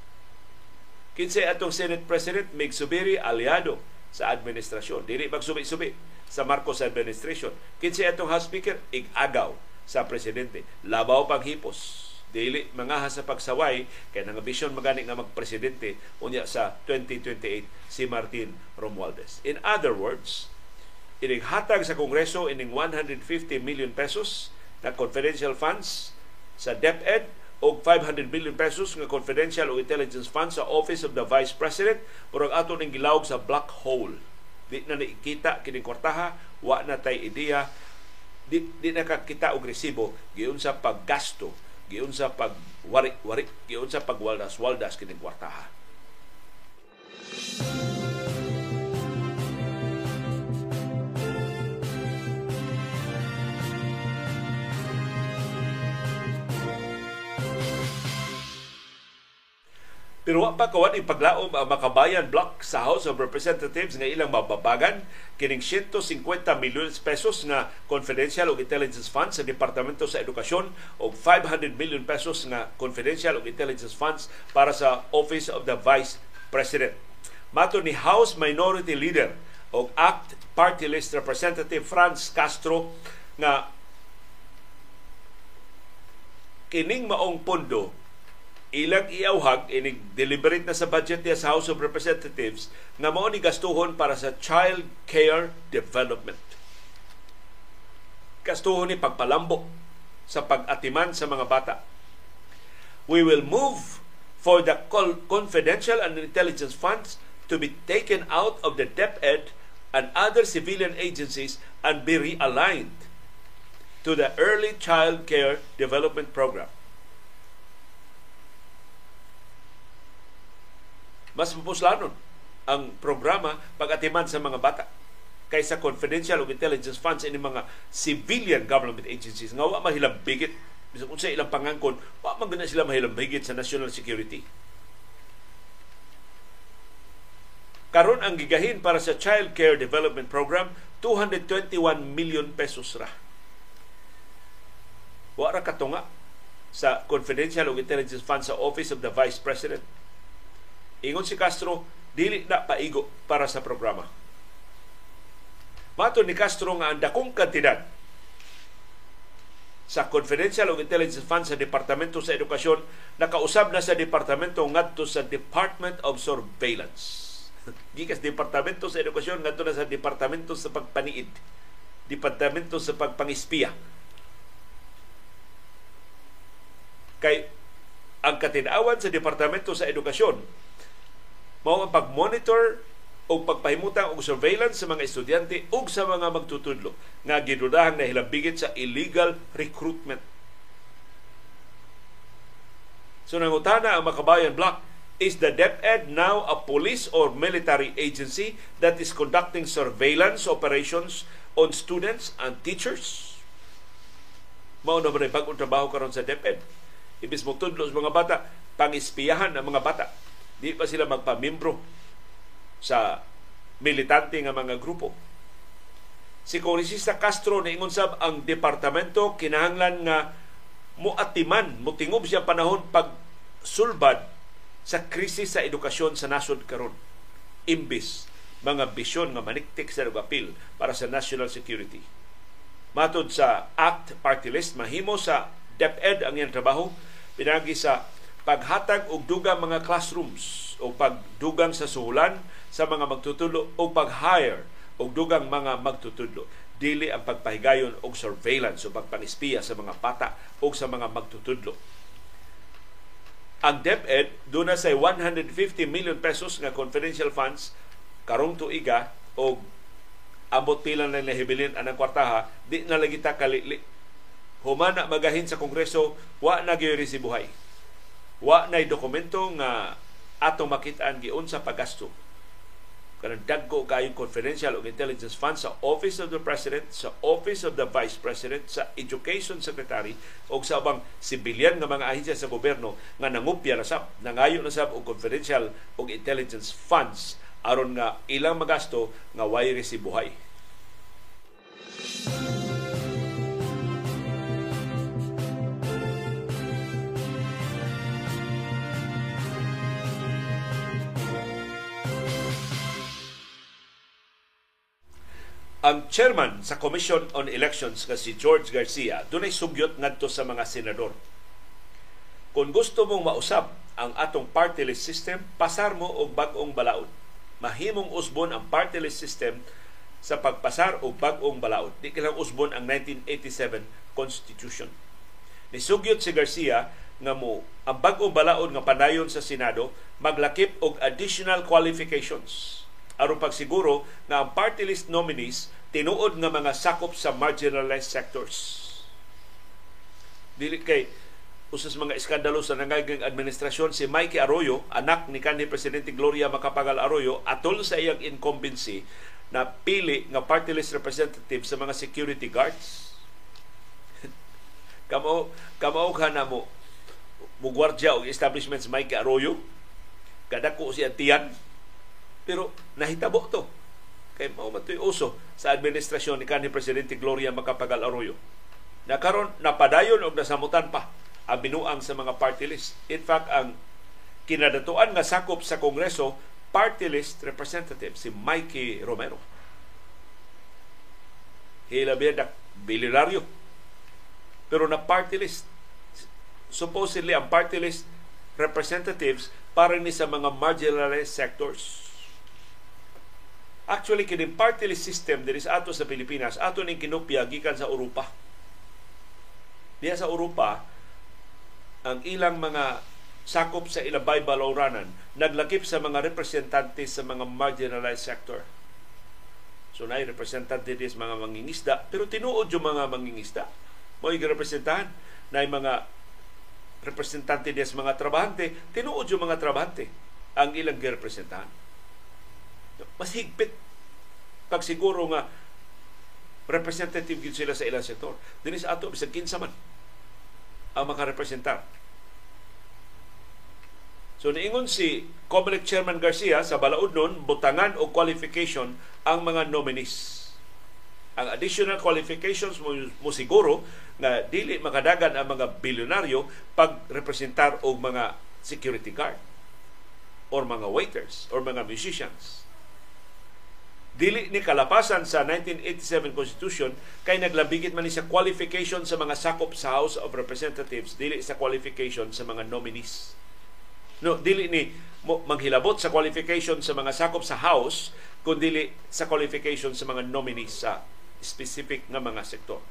Kinsa atong Senate President, migsubiri aliado sa administrasyon. Dili magsubi-subi sa Marcos administration. Kinsa atong House Speaker, igagaw sa Presidente. Labaw pang hipos. Dili mangahas sa pagsaway kaya nangabisyon magani nga magpresidente unya sa twenty twenty-eight si Martin Romualdez. In other words, ining hatag sa Kongreso ining one hundred fifty million pesos na confidential funds sa DepEd o five hundred million pesos na confidential o intelligence funds sa Office of the Vice President pero ang ato ning gilawag sa black hole. Di na nakikita kining kwartaha, wa na tay ideya, di, di nakakita og resibo giun sa paggasto, giun sa pagwari-wari, giun sa pagwaldas-waldas kining kwartaha. Pero wa pa kawan ipaglaom ang makabayan block sa House of Representatives nga ilang mababagan kining one hundred fifty milyon pesos na confidential o intelligence funds sa Departamento sa Edukasyon o five hundred milyon pesos na confidential o intelligence funds para sa Office of the Vice President. Mato ni House Minority Leader o ACT Party List Representative Franz Castro na kining maong pondo ilang iawhag, inig deliberate na sa budget niya sa House of Representatives na mao ni gastuhon para sa child care development. Gastuhon ni pagpalambo sa pag-atiman sa mga bata. We will move for the confidential and intelligence funds to be taken out of the DepEd and other civilian agencies and be realigned to the Early Child Care Development Program. Mas mapuslanon ang programa pag-atiman sa mga bata kaysa confidential o intelligence funds in mga civilian government agencies nga wa mahilambigit. Bisag unsa ilang pangangkon, wa man gina sila mahilambigit sa national security. Karon ang gigahin para sa Child Care Development Program two hundred twenty-one milyon pesos ra. Wa ra katunga sa confidential o intelligence funds sa Office of the Vice President. Ingon si Castro, dili na paigo para sa programa. Mato ni Castro nga ang dakong kantidad sa confidential o intelligence funds sa Departamento sa Edukasyon nakausab na sa Departamento ngadto sa Department of Surveillance. Gikas Departamento sa Edukasyon ngadto na sa Departamento sa Pagpaniid, Departamento sa Pagpangispiya. Kay ang katinawan sa Departamento sa Edukasyon mao ang pag-monitor o pagpahimutang og surveillance sa mga estudyante ug sa mga magtutudlo nga gidudahang nahilambigit sa illegal recruitment. So nangutana ang makabayan block, is the DepEd now a police or military agency that is conducting surveillance operations on students and teachers? Mao na ba rin bagong trabaho karon sa DepEd? Ibis mo tudlo sa mga bata, pangispiyahan ang mga bata. Di pa sila magpamimbro sa militante nga mga grupo. Si Kongresista Castro naingon sab ang departamento kinahanglan nga muatiman, mutingob siya panahon pag sulbad sa krisis sa edukasyon sa nasod karon. Imbis mga bisyon nga maniktik sa dugapil para sa national security. Matod sa ACT Party List, mahimo sa DepEd ang iyang trabaho pinagi sa paghatag og dugang mga classrooms o pagdugang sa suhulan sa mga magtutudlo o pag-hire og dugang mga magtutudlo. Dili ang pagpahigayon og surveillance o pagpangispiya sa mga bata o sa mga magtutudlo. Ang DepEd duna say one hundred fifty million pesos nga confidential funds karong tuiga og ambot pila na nahibilin anang kwartaha, di na lagi ta kalili. Humana magahin sa Kongreso, wa na gyud resibuhay. Wa nay dokumento nga atong makit-an giun sa paggasto. Kanang dagko kayong confidential o intelligence funds sa Office of the President, sa Office of the Vice President, sa Education Secretary o sa ubang civilian nga mga ahensya sa gobyerno nga nangupya na sab, nangayo na sab og confidential o intelligence funds aron nga ilang magasto nga way resibuhay. Ang chairman sa Commission on Elections nga si George Garcia dunay sugyot ngadto sa mga senador. Kung gusto mong mausab ang atong party list system, pasar mo og bag-ong balaod. Mahimong usbon ang party list system sa pagpasar og bag-ong balaod. Di kailang usbon ang nineteen eighty-seven Constitution. Nisugyot si Garcia nga mo ang bag-ong balaod nga panayon sa Senado maglakip og additional qualifications aron pagsiguro na ang party list nominees tinuod nga mga sakop sa marginalized sectors. Dili kay usas mga iskandalo sa nangaging administrasyon si Mikey Arroyo, anak ni kanhi Presidente Gloria Macapagal Arroyo, atol sa iyang incumbency na pili nga party list representative sa mga security guards. Kamo kamo kana mo mugwardya og establishments Mikey Arroyo. Kadako siya tiyan. Pero nahitabo to. Kay mao man to'y uso sa administrasyon ni kanhi Presidente Gloria Macapagal-Arroyo. Nakaroon, napadayon o nasamutan pa ang binuang sa mga party list. In fact, ang kinadatuan nga sakop sa Kongreso, party list representative, si Mikey Romero. Hilabiadak, bilinaryo. Pero na party list. Supposedly, ang party list representatives para ni sa mga marginalized sectors. Actually, kining party list system din sa ato sa Pilipinas, ato ning kinopya gikan sa Europa. Diya sa Europa, ang ilang mga sakop sa ilabay balauranan naglakip sa mga representante sa mga marginalized sector. So na representante din mga mangingisda, pero tinuod yung mga mangingisda. Mo'y representahan na mga representante din mga trabahante, tinuod yung mga trabahante ang ilang girepresentahan. Mas higpit pag siguro nga representative gid sila sa ilang sektor. Din sa ato, bisag kinsa man ang makarepresentar. So niingon si Comelec Chairman Garcia sa balaod nun, butangan o qualification ang mga nominees. Ang additional qualifications mo, mo siguro na dili makadagan ang mga bilyonaryo pag representar og mga security guard or mga waiters or mga musicians. Dili ni kalapasan sa nineteen eighty-seven Constitution kay naglabigit man ni sa qualification sa mga sakop sa House of Representatives, dili sa qualification sa mga nominees. No, dili ni manghilabot sa qualification sa mga sakop sa House, kundi sa qualification sa mga nominees sa specific na mga sektor.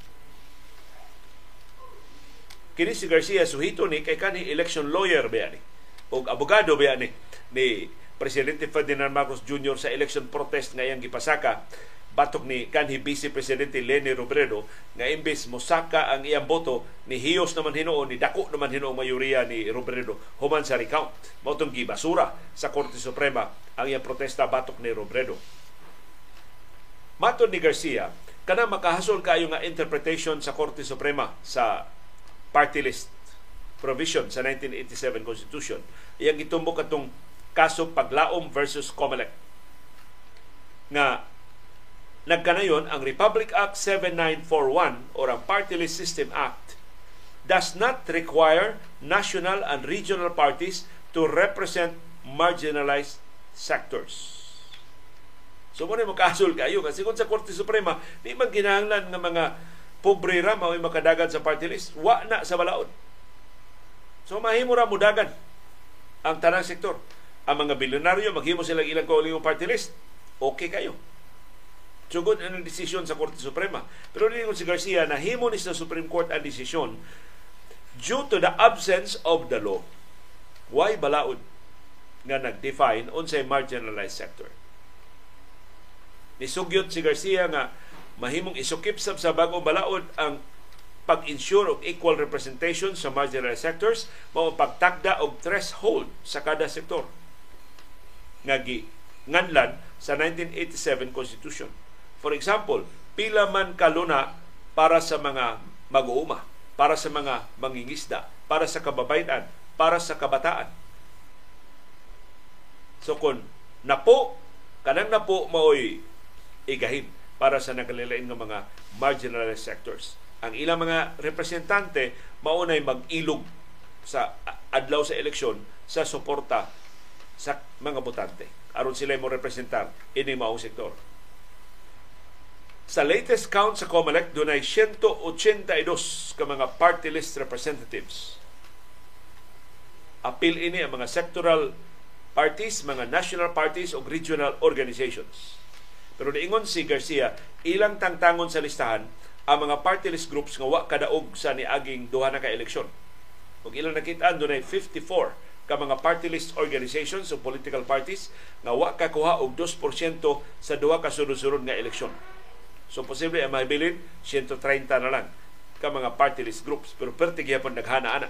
Kini si Garcia suhito ni kay kanhi election lawyer ba ni o abogado ba ni ni Presidente Ferdinand Marcos Junior sa election protest nga iyang gipasaka batok ni kanhi Vice Presidente Leni Robredo nga imbes mosaka ang iyang boto ni hiyos naman hinuon ni dako naman hinuon mayoriya ni Robredo human sa recount. Mao tong gibasura sa Korte Suprema ang iyang protesta batok ni Robredo. Matod ni Garcia kana makahasol kayo nga interpretation sa Korte Suprema sa party list provision sa nineteen eighty-seven Constitution. Iyang gitumbok atong kaso Paglaom versus Comelec nga nagkanayon ang Republic Act seven nine four one or ang Party List System Act does not require national and regional parties to represent marginalized sectors. So muna makasul kayo kasi kung sa Korte Suprema di man kinahanglan ng mga pobrera mao makadagan sa party list, wa na sa balaod. So mahimo ra mudagan ang tanang sektor. Ang mga bilyonaryo maghimo sila ilang kaugalingong party list, okay kayo. Sugod ang desisyon sa Korte Suprema. Pero nilingon si Garcia na himo ni sa Supreme Court ang desisyon due to the absence of the law. Why balaod nga nag-define unsay marginalized sector? Nisugyot si Garcia nga mahimong isukip sab sa bagong balaod ang pag-insure of equal representation sa marginalized sectors, mao pagtakda og threshold sa kada sektor nga giganlan sa nineteen eighty-seven Constitution. For example, pila man kaluna para sa mga mag-uuma, para sa mga mangingisda, para sa kababaitan, para sa kabataan. So kung napo, kanang napo maoy igahin para sa nagkalilain ng mga marginalized sectors. Ang ilang mga representante maunay mag-ilog sa adlaw sa eleksyon sa suporta sa mga botante. Aron sila mo representar ini maong sektor. Sa latest count sa Comelec, dunay one hundred eighty-two ka mga party list representatives. Apil ini ang mga sectoral parties, mga national parties o regional organizations. Pero niingon si Garcia, ilang tangtangon sa listahan ang mga party list groups nga wa kadaog sa niaging duha na ka eleksyon. Ug ilang nakit-an dunay fifty-four ka mga party list organizations o political parties nga wa kakuha og two percent sa duha ka sunod-sunod nga eleksyon. So, posible ay mahibilin, one hundred thirty na lang ka mga party list groups. Pero pertigya po naghana-ana.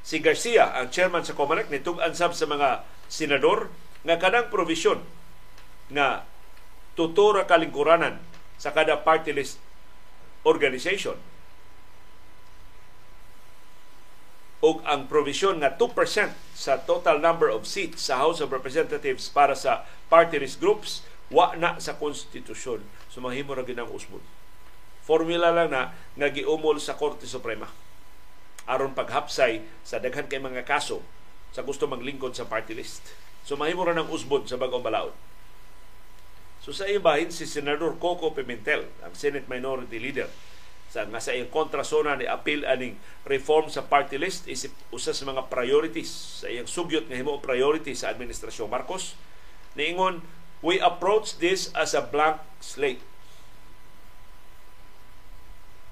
Si Garcia, ang chairman sa Comelec, nitug-ansab sa mga senador nga kanang provision na tutura kalingkuranan sa kada party list organization o ang provision na two percent sa total number of seats sa House of Representatives para sa party list groups wa na sa konstitusyon. Sumahimo ra ginang usbon. Formula lang na nga giumol sa Korte Suprema aron paghapsay sa daghan kay mga kaso sa gusto maglingkod sa party list. Sumahimo ra nang usbon sa bagong balaod. So sa ibahin si Senador Coco Pimentel, ang Senate Minority Leader, sa nga sa iyang kontrasona ni apil aning reform sa party list isip usa sa mga priorities sa iyang sugyot nga himo priority sa Administrasyong Marcos. Niingon, we approach this as a blank slate.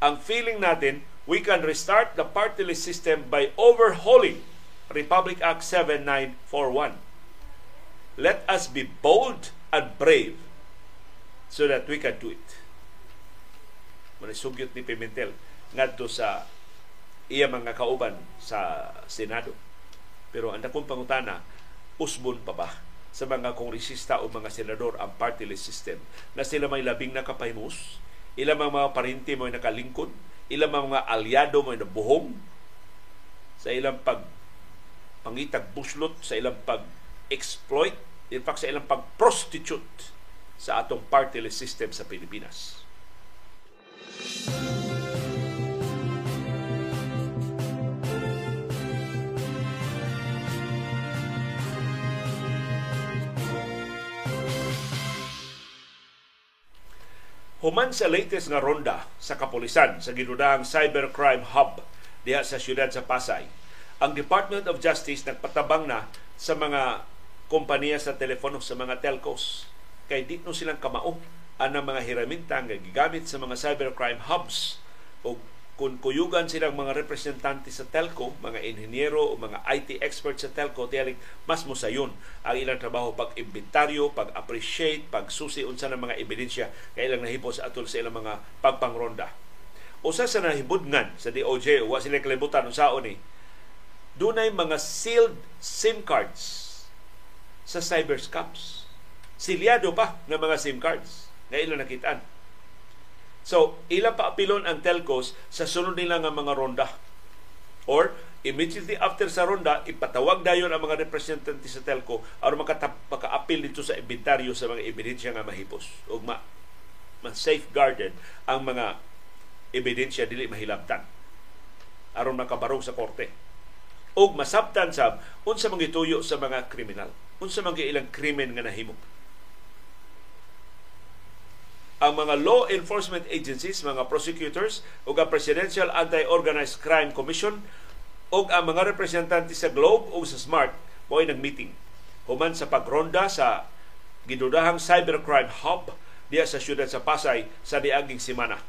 Ang feeling natin, we can restart the party list system by overhauling Republic Act seven nine four one. Let us be bold and brave so that we can do it. Manisugyot ni Pimentel ngadto sa iya mga kauban sa Senado. Pero ang dakong pangutana, usbon pa ba sa mga kongresista o mga senador ang party list system na sila may labing nakapahimus, ilang mga parinti mo'y nakalingkod, ilang mga aliado mo'y nabuhong sa ilang pag pangitag buslot, sa ilang pag-exploit, in fact, sa ilang pag-prostitute sa atong party list system sa Pilipinas. Human sa latest nga ronda sa kapulisan sa ginudahang cybercrime hub diha sa siyudad sa Pasay, ang Department of Justice nagpatabang na sa mga kompanya sa telepono sa mga telcos kay dito silang kamao anang mga hiraminta nga gigamit sa mga cybercrime hubs o kung kuyugan silang mga representante sa telco, mga inhinyero o mga I T experts sa telco, tiyaring mas musayon ang ilang trabaho pag-inventaryo, pag-appreciate, pag-susi unsa ng mga ebidensya kaya ilang nahipos atol sa ilang mga pagpangronda. Usa sa nahibudngan sa D O J, wa sila kalibutan unsaon ni, dunay mga sealed SIM cards sa cyber scams. Silyado pa ng mga SIM cards na ilang nakitaan. So, ilang paapilon ang telcos sa sunod nila nga mga ronda. Or, immediately after sa ronda, ipatawag dayon ang mga representante sa telco aron makaapil dito sa inventaryo sa mga ebidensya nga mahipos. O ma- ma-safeguarded ang mga ebidensya dili mahilabtan aron makabarog sa korte. O masabtan sab unsa man gituyo sa mga kriminal. Unsa man ilang krimen nga nahimok. Ang mga law enforcement agencies, mga prosecutors, o ang Presidential Anti-Organized Crime Commission, o ang mga representante sa Globe o sa Smart, mo'y nag-meeting. Human sa pagronda sa ginudahang cybercrime hub diya sa siyudad sa Pasay sa niaging simana.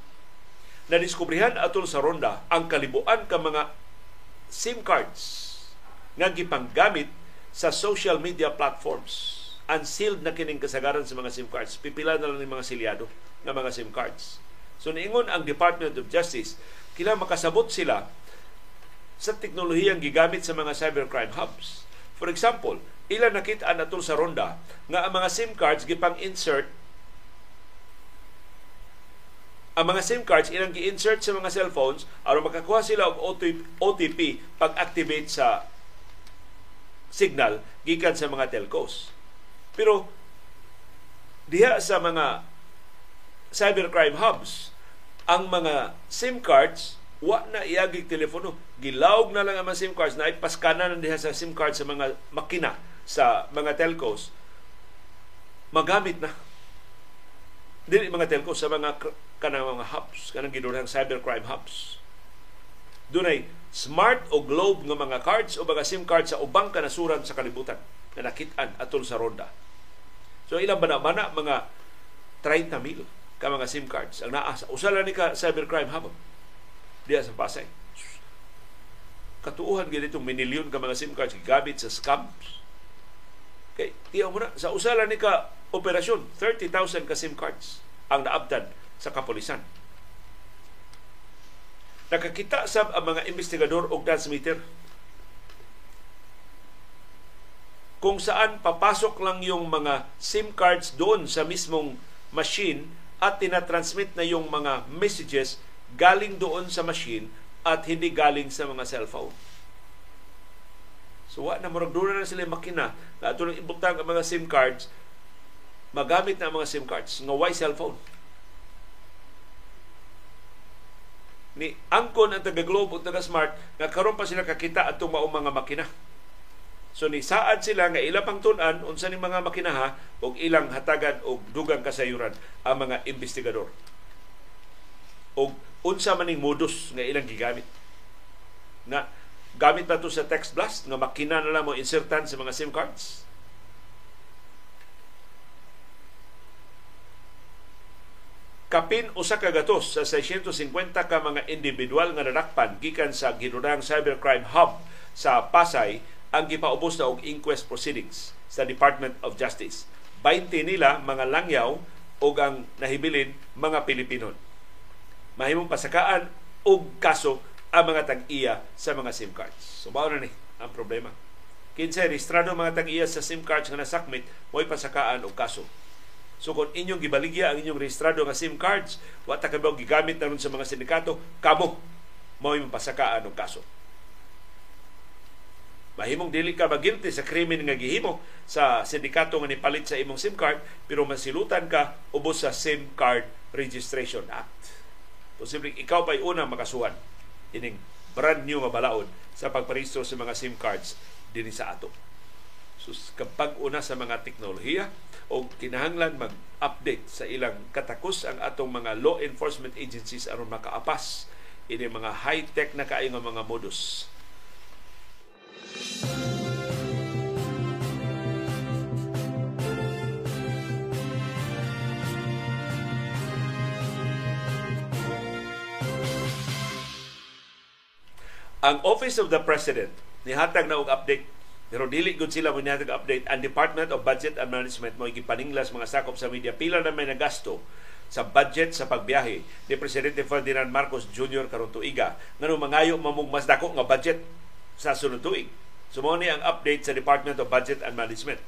Nadiskubrihan atol sa ronda ang kalibuan ka mga SIM cards nga gipanggamit sa social media platforms. Unsealed na kining kasagaran sa mga SIM cards. Pipila na lang ng mga silyado ng mga SIM cards. So, niingon ang Department of Justice, kila makasabot sila sa teknolohiyang gigamit sa mga cybercrime hubs. For example, ilan nakitaan atol sa ronda nga ang mga SIM cards gipang-insert ang mga SIM cards ilang gi-insert sa mga cellphones aron makakuha sila og O T P pag-activate sa signal gikan sa mga telcos. Pero diha sa mga cybercrime hubs, ang mga SIM cards wa na iagig telepono, gilawg na lang ang mga SIM cards na ipaskanan diha sa SIM cards sa mga makina sa mga telcos. Magamit na dili mga telcos sa mga kanang mga hubs, kanang gidurang cybercrime hubs. Dunay Smart o Globe nga mga cards o mga SIM cards sa ubang kanasuran sa kalibutan na nakitaan atol sa ronda. So ilang banabana mga thirty mil ka mga SIM cards ang naasa. Usala ni ka cybercrime hub diya sa Pasay. Katuuhan ganitong minilyon ka mga SIM cards gabit sa scams. Okay, tiyaw mo na. Sa usala ni ka operasyon, thirty thousand ka SIM cards ang naabdan sa kapulisan. Nakakita sab ang mga investigador og transmitter kung saan papasok lang yung mga SIM cards doon sa mismong machine at tinatransmit na yung mga messages galing doon sa machine at hindi galing sa mga cellphone. So wa na muragdura na sila makina na atong ibutang ang mga SIM cards, magamit na ang mga SIM cards nga way cellphone. Ni angkon ang taga Globe o taga Smart nga karon pa sila kakita atong maong mga makina. So ni saad sila nga ila pang tun-an unsa ni mga makinaha og ilang hatagan og dugang kasayuran ang mga investigador. Og unsa maning modus nga ilang gigamit. Na gamit ba to sa text blast nga makina na lang mo insertan sa mga SIM cards? Kapin usa ka gatos sa six hundred fifty ka mga individual nga nadakpan gikan sa Ginunang Cybercrime Hub sa Pasay ang gipaubos na og inquest proceedings sa Department of Justice. twenty nila mga langyaw o ang nahibilin mga Pilipinon. Mahimong pasakaan o kaso ang mga tag-iya sa mga SIM cards. So, baon na ni ang problema. Kinsa rehistrado mga tag-iya sa SIM cards nga nasakmit, mo'y pasakaan o kaso. So, kung inyong gibaligya ang inyong rehistrado nga SIM cards, wata ka ba gigamit na sa mga sindikato, kamo mo'y pasakaan o kaso. Mahimong dili ka magilty sa krimen nga gihimo sa sindikato nga nipalit sa imong SIM card pero masilutan ka ubos sa SIM Card Registration Act. Posibleng ikaw pa'y unang makasuhan ining brand new nga balaod sa pagparehistro sa mga SIM cards dinhi sa ato. So kapag una sa mga teknolohiya o kinahanglan mag-update sa ilang katakus ang atong mga law enforcement agencies aron makaapas ini mga high-tech na kaayo nga mga modus. Ang Office of the President nihatag na og update pero dili gud sila mo nihatag update. Ang Department of Budget and Management mo gipaninglas mga sakop sa media pila na may nagasto sa budget sa pagbiyahe ni Presidente Ferdinand Marcos Junior karong tuiga ngano mangayo mamug mas dako nga budget sa sunod tuig. Sumuni ang update sa Department of Budget and Management.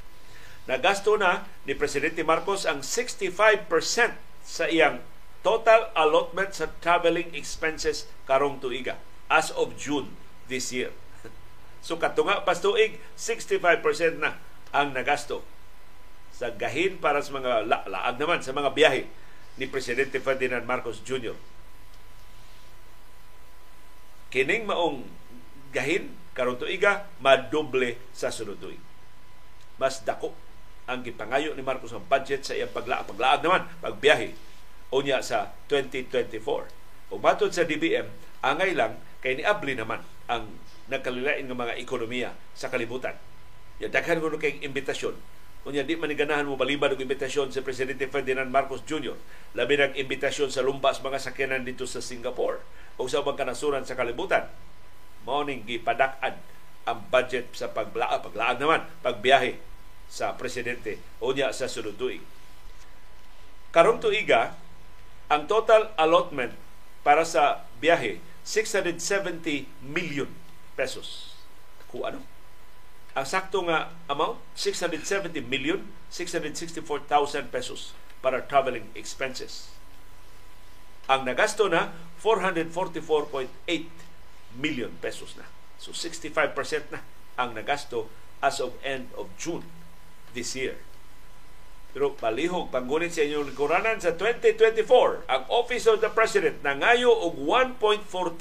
Nagasto na ni Presidente Marcos ang sixty-five percent sa iyang total allotment sa traveling expenses karong tuiga as of June this year. So katunga pas tuig, sixty-five percent na ang nagasto sa gahin para sa mga la- laag naman sa mga biyahe ni Presidente Ferdinand Marcos Junior Kining maong gahin karong tuiga madoble sa sunod tuig. Mas dako ang gipangayo ni Marcos ang budget sa iyang paglaag paglaag naman pagbiyahe unya sa twenty twenty-four. Ug matod sa D B M, angay lang kay niabli naman ang nagkalilain nga mga ekonomiya sa kalibutan. Ya daghan kuno kay imbitasyon. Unya di man ganahan mo balibad og imbitasyon sa Presidente Ferdinand Marcos Junior Labi nang imbitasyon sa lumbas mga sakyanan dito sa Singapore o sa ubang kanasuran sa kalibutan. Morning gipadak-an ang budget sa paglaag paglaag naman pagbiyahe sa presidente unya sa sunod tuig. Karong tuiga ang total allotment para sa biyahe six hundred seventy million pesos. Ku ano? Ang sakto nga amount six hundred seventy million six hundred sixty-four thousand pesos para traveling expenses. Ang nagasto na four hundred forty-four point eight million pesos na. So sixty-five percent na ang nagasto as of end of June this year. Pero palihog panggunit sa inyong likuranan sa twenty twenty-four, ang Office of the President nangayo og one point one four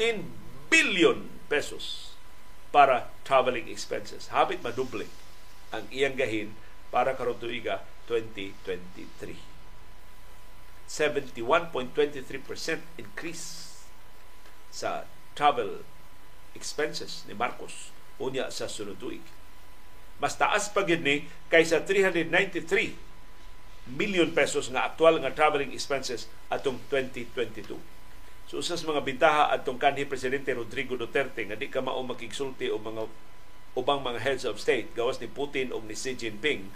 billion pesos para traveling expenses. Habit maduble ang iyang gahin para karong tuiga twenty twenty-three. seventy-one point two three percent increase sa travel expenses ni Marcos unya sa sunod tuig. Mas taas pa gid ni kaysa three hundred ninety-three million pesos nga aktual nga traveling expenses atong twenty twenty-two. So usas mga bitaha atong kanhi Presidente Rodrigo Duterte nga di ka mao makigsulti o mga ubang mga heads of state gawas ni Putin o ni Xi Jinping.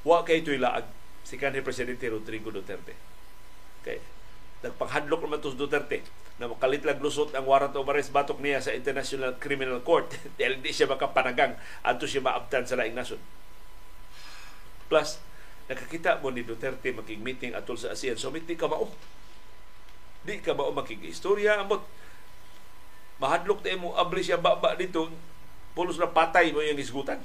Wa kay toy laag si kanhi Presidente Rodrigo Duterte. Okay. Nagpanghadlok naman to si Duterte na makalitlag lusot ang warrant of arrest batok niya sa International Criminal Court dahil di siya makapanagang at siya maabtan sa laing nasun. Plus, nakakita mo ni Duterte makig-meeting atol sa ASEAN Summit, di ka mao. Di ka mao makig-istorya. Amot, mahadlok na mo abli siya baba dito pulos na patay mo yung isgutan.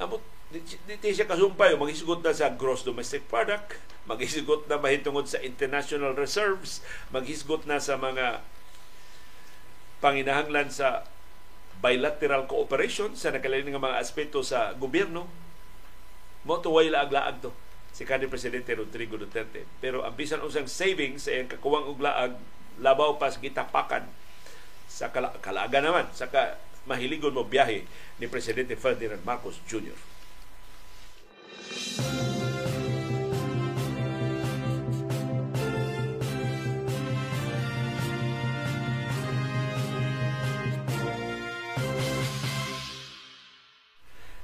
Amot, dito siya kasumpay, mag-isgot na sa gross domestic product, mag-isgot na mahitungod sa international reserves, mag-isgot na sa mga panginahanglan sa bilateral cooperation sa nakalain ng mga aspeto sa gobyerno. Motuway laag-laag to si kanil Presidente Rodrigo Duterte. Pero ang bisan usang savings sa iyang kakuwang uglaag, labaw pas gitapakan sa kala- kalaaga naman, sa ka- mahiligon mo biyahe ni Presidente Ferdinand Marcos Junior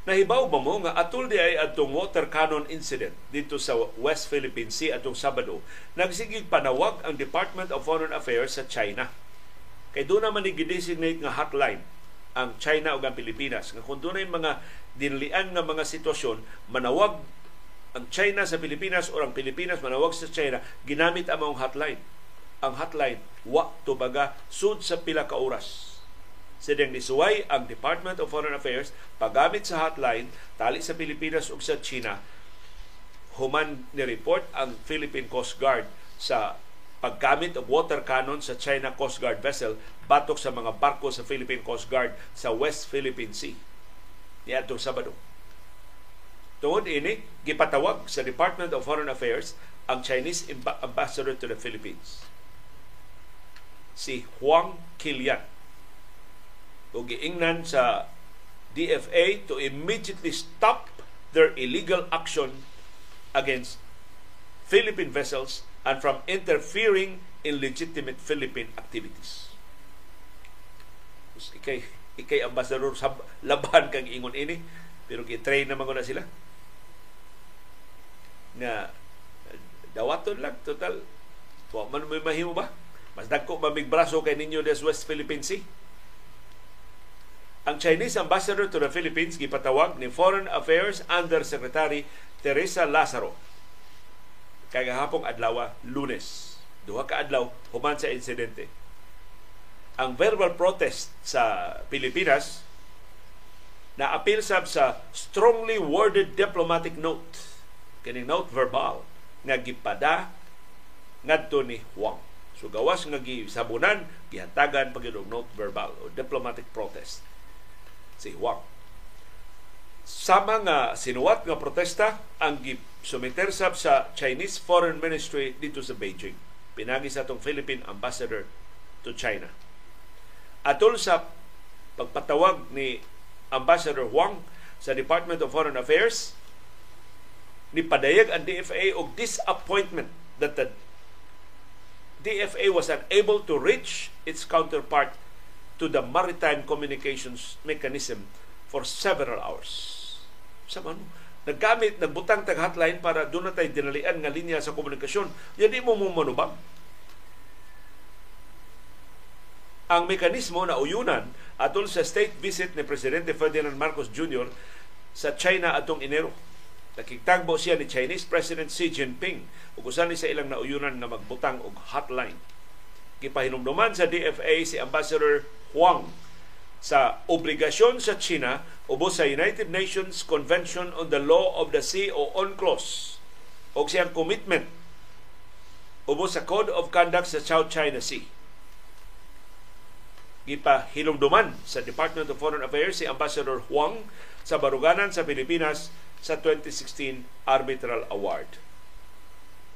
Nahibaw ba mo nga atul di ay atong water cannon incident dito sa West Philippine Sea atong Sabado, nagsigig panawag ang Department of Foreign Affairs sa China. Kay doon naman i-designate nga hotline ang China o ang Pilipinas. Nga kung doon mga dinlian ng mga sitwasyon, manawag ang China sa Pilipinas o ang Pilipinas manawag sa China, ginamit ang mga hotline. Ang hotline, wa tubaga, sud sa pila ka oras. Sidyang nisuway ang Department of Foreign Affairs paggamit sa hotline, tali sa Pilipinas o sa China, human ni-report ang Philippine Coast Guard sa paggamit ng water cannon sa China Coast Guard vessel batok sa mga barko sa Philippine Coast Guard sa West Philippine Sea. Niya itong Sabado. Tungod ini, gipatawag sa Department of Foreign Affairs ang Chinese Ambassador to the Philippines, si Huang Kilian, o giingnan sa D F A to immediately stop their illegal action against Philippine vessels and from interfering in legitimate Philippine activities. Ikay, ikay ambasador, sab, laban kang ingon ini, pero kitrain naman ko na sila. Na, dawaton lang, total. Huwag man may mahimo ba? Mas dagko mamigbraso kay ninyo des West Philippine Sea. Ang Chinese Ambassador to the Philippines gipatawag ni Foreign Affairs Undersecretary Teresa Lazaro kagahapong adlaw Lunes, duha ka adlaw human sa insidente. Ang verbal protest sa Pilipinas na apil sab sa strongly worded diplomatic note, kining note verbal nga gipada ngadto ni Huang. So gawas nga gisabunan gihatagan pagidong note verbal o diplomatic protest si Huang. Sama nga sinuwat nga protesta ang gip sumiter sab sa Chinese Foreign Ministry dito sa Beijing. Pinagi sa itong Philippine Ambassador to China. Atol sa pagpatawag ni Ambassador Huang sa Department of Foreign Affairs, nipadayag ang D F A og disappointment that the D F A was unable to reach its counterpart to the maritime communications mechanism for several hours. Sama no? Naggamit, nagbutang tag-hotline para doon na tayo dinalian nga linya sa komunikasyon. Yan di mo manubang. Ang mekanismo na uyunan atol sa state visit ni Presidente Ferdinand Marcos Junior sa China atong Enero. Nakigtagbo siya ni Chinese President Xi Jinping ug usan ni sa ilang nauyunan nga magbutang og hotline. Gipahinumduman sa D F A si Ambassador Huang sa obligasyon sa China ubos sa United Nations Convention on the Law of the Sea o UNCLOS o siyang commitment ubos sa Code of Conduct sa South China Sea. Gipahilumduman sa Department of Foreign Affairs si Ambassador Huang sa baruganan sa Pilipinas sa twenty sixteen Arbitral Award.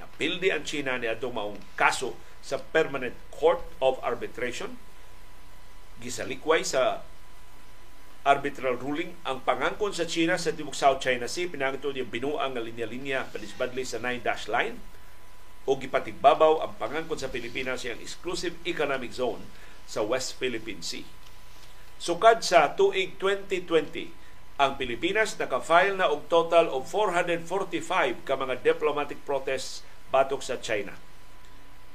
Napildi ang China ni atong maong kaso sa Permanent Court of Arbitration. Gisalikway sa arbitral ruling ang pangangkon sa China sa tibok South China Sea, pinangito niya binuang nga linya-linya badis-badli sa nine-dash line o gipatigbabaw ang pangangkon sa Pilipinas siyang exclusive economic zone sa West Philippine Sea. Sukad sa tuig twenty twenty, ang Pilipinas nakafile na og total of four hundred forty-five ka mga diplomatic protests batok sa China.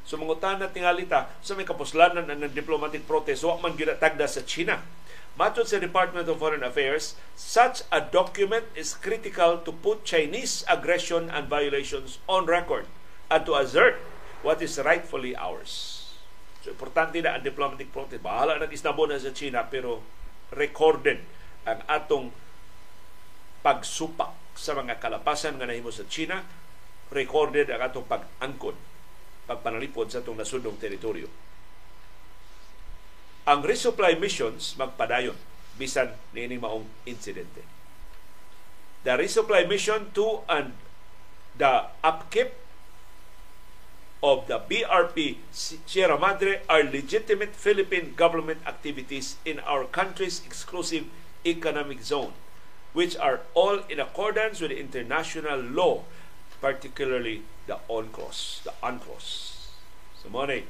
Sumungutan na tingalita sa may kapuslanan ng diplomatic protest wa man ginatagda sa China. Matod sa Department of Foreign Affairs, such a document is critical to put Chinese aggression and violations on record and to assert what is rightfully ours. So, importante na ang diplomatic protest. Bahala nag-isnabon na sa China pero recorded ang atong pagsupak sa mga kalapasan nga nahimo sa China, recorded ang atong pag-angkod, pagpanalipod sa atong nasundong teritoryo. Ang resupply missions magpadayon bisan niining maong insidente. The resupply mission to and the upkeep of the B R P Sierra Madre are legitimate Philippine government activities in our country's exclusive economic zone, which are all in accordance with international law, particularly the UNCLOS. The UNCLOS. So, money,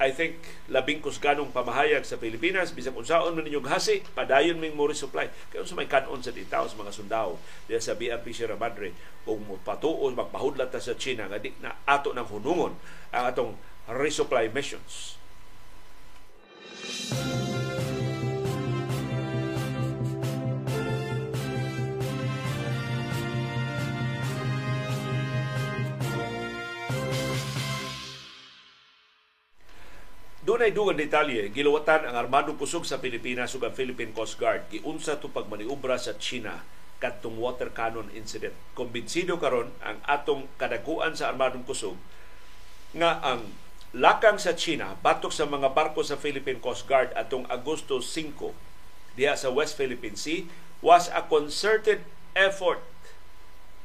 I think labing kusganong pamahayag sa Pilipinas, bisag unsaon man ninyong hasi, padayon ming mo resupply. Kaya unsa may kanon sa ditaw sa mga sundao diha sa B R P Sierra Madre o patuon magpahudlat ta sa China nga di na ato nang hunungon ang atong resupply missions. Dunay dugang detalye, giluwatan ang armadong kusog sa Pilipinas ug ang Philippine Coast Guard. Giunsa to pagmaniubra sa China kadtong water cannon incident. Kumbinsido karon ang atong kadaguan sa armadong kusog nga ang lakang sa China batok sa mga barko sa Philippine Coast Guard atong Agosto singko diha sa West Philippine Sea was a concerted effort.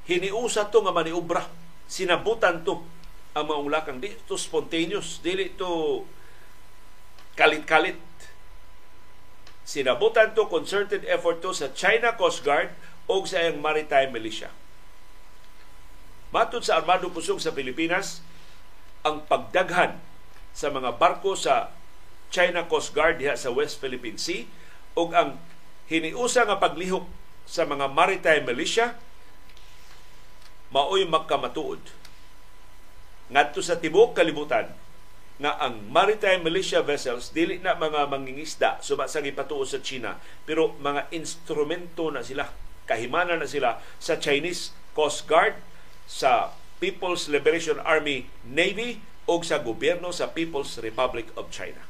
Hiniusa to nga maniubra, sinabutan to ang maong lakang. Di to spontaneous, dili to kalit-kalit. Sinabutan to concerted effort to sa China Coast Guard o sa ang Maritime Militia. Matod sa armadong kusog sa Pilipinas, ang pagdaghan sa mga barko sa China Coast Guard diha sa West Philippine Sea o ang hiniusa nga paglihok sa mga Maritime Militia maoy magkamatuod. Ngadto sa tibuok kalibutan na ang maritime militia vessels dili na mga mangingisda suba sa gipatuo sa China, pero mga instrumento na sila, kahimana na sila sa Chinese Coast Guard, sa People's Liberation Army Navy o sa gobyerno sa People's Republic of China.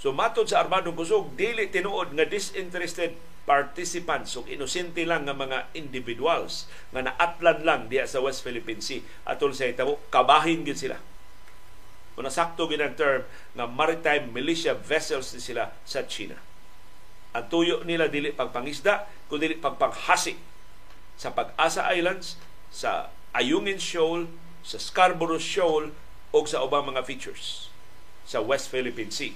So matod sa armadong kusog, dili tinuod nga disinterested participants o inosente lang ng mga individuals na naatlan lang diya sa West Philippine Sea. Atol sa itabo, kabahin gid sila. Una sakto gid ang term na maritime militia vessels ni sila sa China. Ang tuyo nila dili pagpangisda, kundi dili pagpanghasi sa Pag-asa Islands, sa Ayungin Shoal, sa Scarborough Shoal o sa ubang mga features sa West Philippine Sea.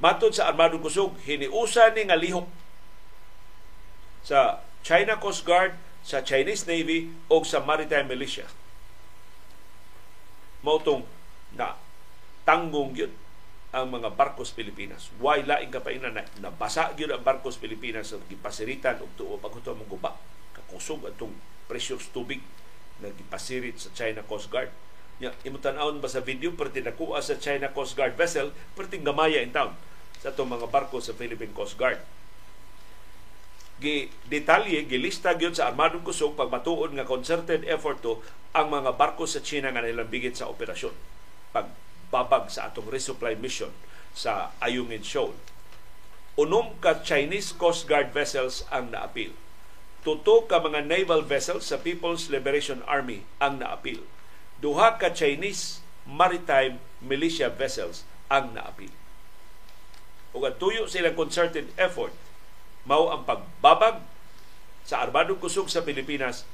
Matod sa armadong kusog, hiniusa ni nga lihok sa China Coast Guard, sa Chinese Navy o sa Maritime Militia. Mautong na tanggong yun ang mga barkos Pilipinas. Why laing kapainan na nabasa yun ang barkos Pilipinas at gipasiritan o tuo pagkuto ang guba. Kakusog at itong precious tubig na gipasirit sa China Coast Guard. Yeah, imutan-aon ba sa video, perti nakuha sa China Coast Guard vessel, perti gamaya in town sa itong mga barko sa Philippine Coast Guard. Detalye, gilista yun sa armadong kusog pagmatuon nga concerted effort to ang mga barko sa China nga nilambigit sa operasyon pagbabag sa atong resupply mission sa Ayungin Shoal. Unom ka Chinese Coast Guard vessels ang naapil. Tuto ka mga naval vessels sa People's Liberation Army ang naapil. Duha ka Chinese maritime militia vessels ang naapil. Ug ang tuyo silang concerted effort mao ang pagbabag sa armadong kusog sa Pilipinas,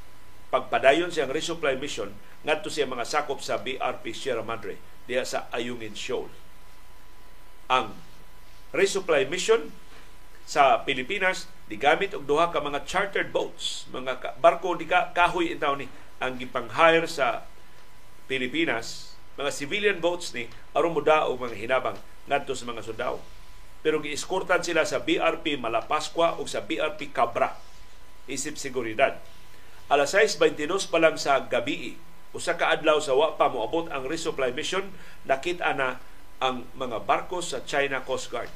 pagpadayon siyang resupply mission ngadto siya mga sakop sa B R P Sierra Madre diha sa Ayungin Shoal. Ang resupply mission sa Pilipinas digamit og duha ka mga chartered boats, mga barko di ka kahoy in town ni ang gipang-hire sa Pilipinas, mga civilian boats ni aron modaog mga hinabang ngadto sa mga sundao. Pero giiskortan sila sa B R P Malapascua o sa B R P Cabra isip seguridad. Alas sais bayntidos pa lang sa gabi, usa ka adlaw sa wa pa moabot ang resupply mission, nakita na ang mga barko sa China Coast Guard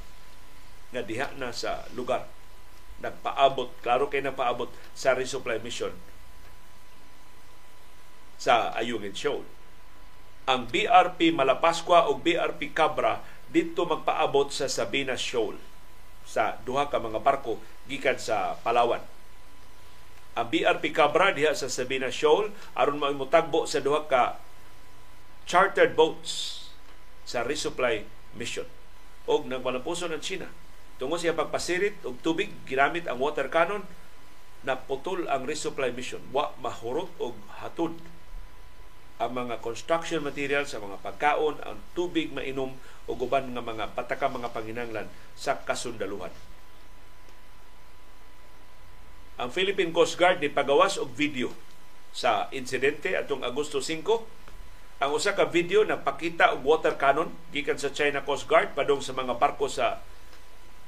nga diha na sa lugar. Nagpaabot, klaro kay nagpaabot sa resupply mission sa Ayungin Shoal. ang B R P Malapascua o B R P Cabra dito magpaabot sa Sabinas Shoal sa duha ka mga barko gikan sa Palawan. Ang B R P Cabra diha sa Sabinas Shoal aron maimutagbo sa duha ka chartered boats sa resupply mission. Og nagmalapuson ang China tungo siya pagpasirit og tubig ginamit ang water cannon, naputol ang resupply mission. Wa mahurot og hatod ang mga construction materials, ang mga pagkaon, ang tubig mainom o guban nga mga pataka mga panginanglan sa kasundaluhan. Ang Philippine Coast Guard nipagawas og video sa insidente atong Agosto singko. Ang usa ka video nagpakita og water cannon gikan sa China Coast Guard padung sa mga barko sa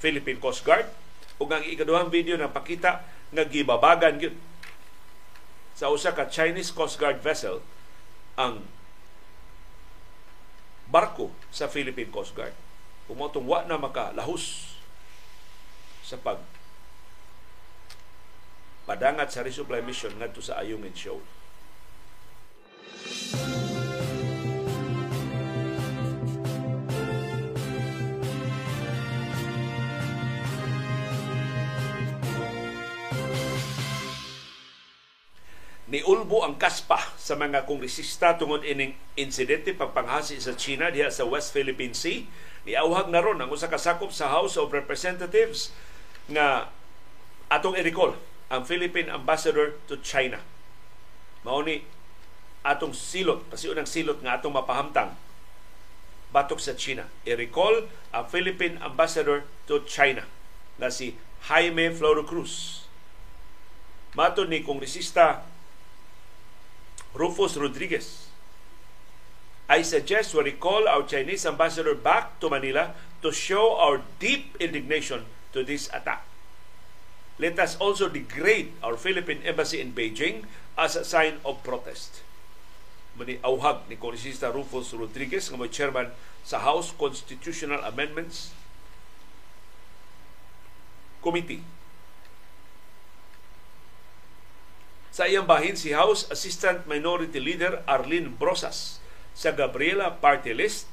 Philippine Coast Guard. Ug ang ikaduhang video nagpakita nga gibabagan gyud sa usa ka Chinese Coast Guard vessel ang barko sa Philippine Coast Guard. Pumotong wa na makalahos sa pag padangat sa resupply mission ngadto sa Ayungin Shoal. Niulbo ang kaspa sa mga kongresista tungod ining insidente pagpanghasi sa China diha sa West Philippine Sea. Niauhag na ron ang usa ka sakop sa House of Representatives nga atong i-recall ang Philippine Ambassador to China. Mao ni atong silot, pasiunang silot nga atong mapahamtang batok sa China. I-recall ang Philippine Ambassador to China na si Jaime Florocruz. Mato ni kongresista Rufus Rodriguez, I suggest we recall our Chinese ambassador back to Manila to show our deep indignation to this attack. Let us also degrade our Philippine embassy in Beijing as a sign of protest. Maniauhag ni Kongresista Rufus Rodriguez nga may chairman sa House Constitutional Amendments Committee. Sa iyang bahin, si House Assistant Minority Leader Arlene Brosas sa Gabriela Party List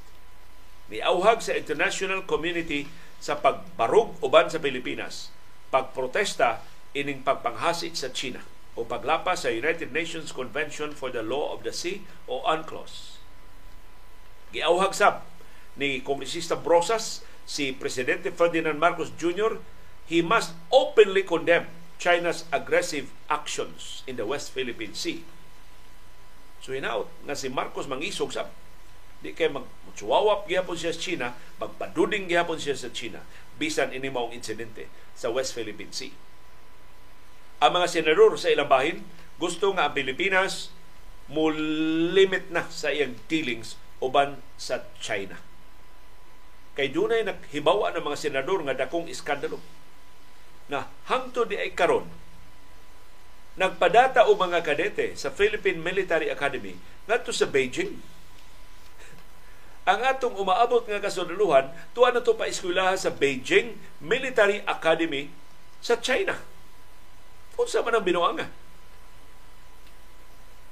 niauhag sa international community sa pagbarug uban sa Pilipinas, pagprotesta ining pagpanghasik sa China o paglapas sa United Nations Convention for the Law of the Sea o UNCLOS. Giauhag sab ni Kongresista Brosas si Presidente Ferdinand Marcos Junior he must openly condemn China's aggressive actions in the West Philippine Sea. So hinaut nga si Marcos mangisog sab. Di kay magtsuwawap gihapon siya sa China, magpaduding gihapon siya sa China bisan ini maong insidente sa West Philippine Sea. Ang mga senador sa ilang bahin gusto nga ang Pilipinas mulimit na sa iyang dealings uban sa China. Kay dunay naghibawa ng mga senador nga dakong iskandalo na hangtod di ay karon nagpadata o mga kadete sa Philippine Military Academy ngadto sa Beijing. Ang atong umaabot nga kasundaluhan tuwa na to pa eskwelaha sa Beijing Military Academy sa China. Unsa man ang binuanga?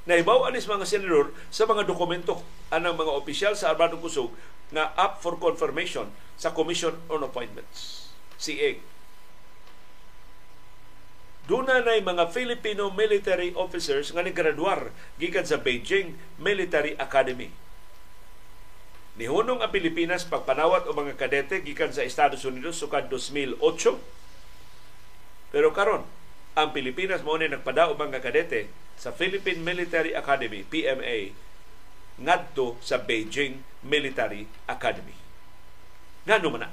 Naibaw anis mga senador sa mga dokumento anang mga opisyal sa Armadong Kusog na up for confirmation sa Commission on Appointments, C A. Duna na mga Filipino military officers nga nigraduar gikan sa Beijing Military Academy. Nihunong ang Pilipinas pagpanawat o mga kadete gikan sa Estados Unidos sukad two thousand eight. Pero karon, ang Pilipinas mao ni nagpadaog mga kadete sa Philippine Military Academy, P M A, ngadto sa Beijing Military Academy. Ngano man na?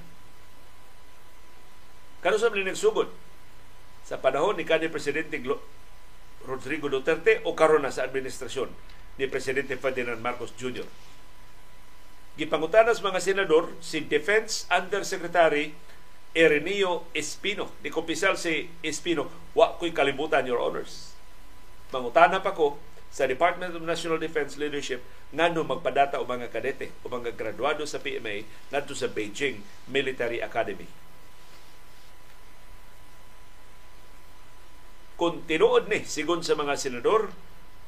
Karusam ni nagsugod sa panahon ni kanhi Presidente Rodrigo Duterte o karon na sa administrasyon ni Presidente Ferdinand Marcos Junior Gipangutanas mga senador si Defense Undersecretary Ireneo Espino. Nikopisal si Espino, wa ko'y kalimutan, Your Honors. Mangutana pa ko sa Department of National Defense Leadership ngano magpadata o mga kadete o mga graduado sa P M A ngadto sa Beijing Military Academy. Kung tinuod ni, sigon sa mga senador,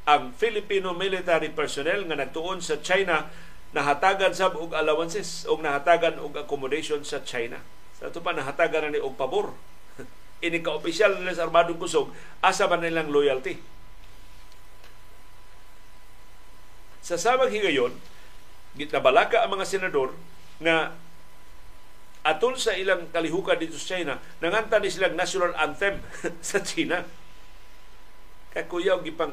ang Filipino military personnel nga nagtuon sa China nahatagan sab og allowances og nahatagan og accommodation sa China. Sa ito pa, nahatagan na ni og pabor. Ini ka-opisyal nila sa Armadong Kusog, asa ba nilang loyalty? Sa samang higayon, gitabalaka ang mga senador na atol sa ilang kalihukan dito sa China, nanganta ni silang national anthem sa China. Kakuyaw gipang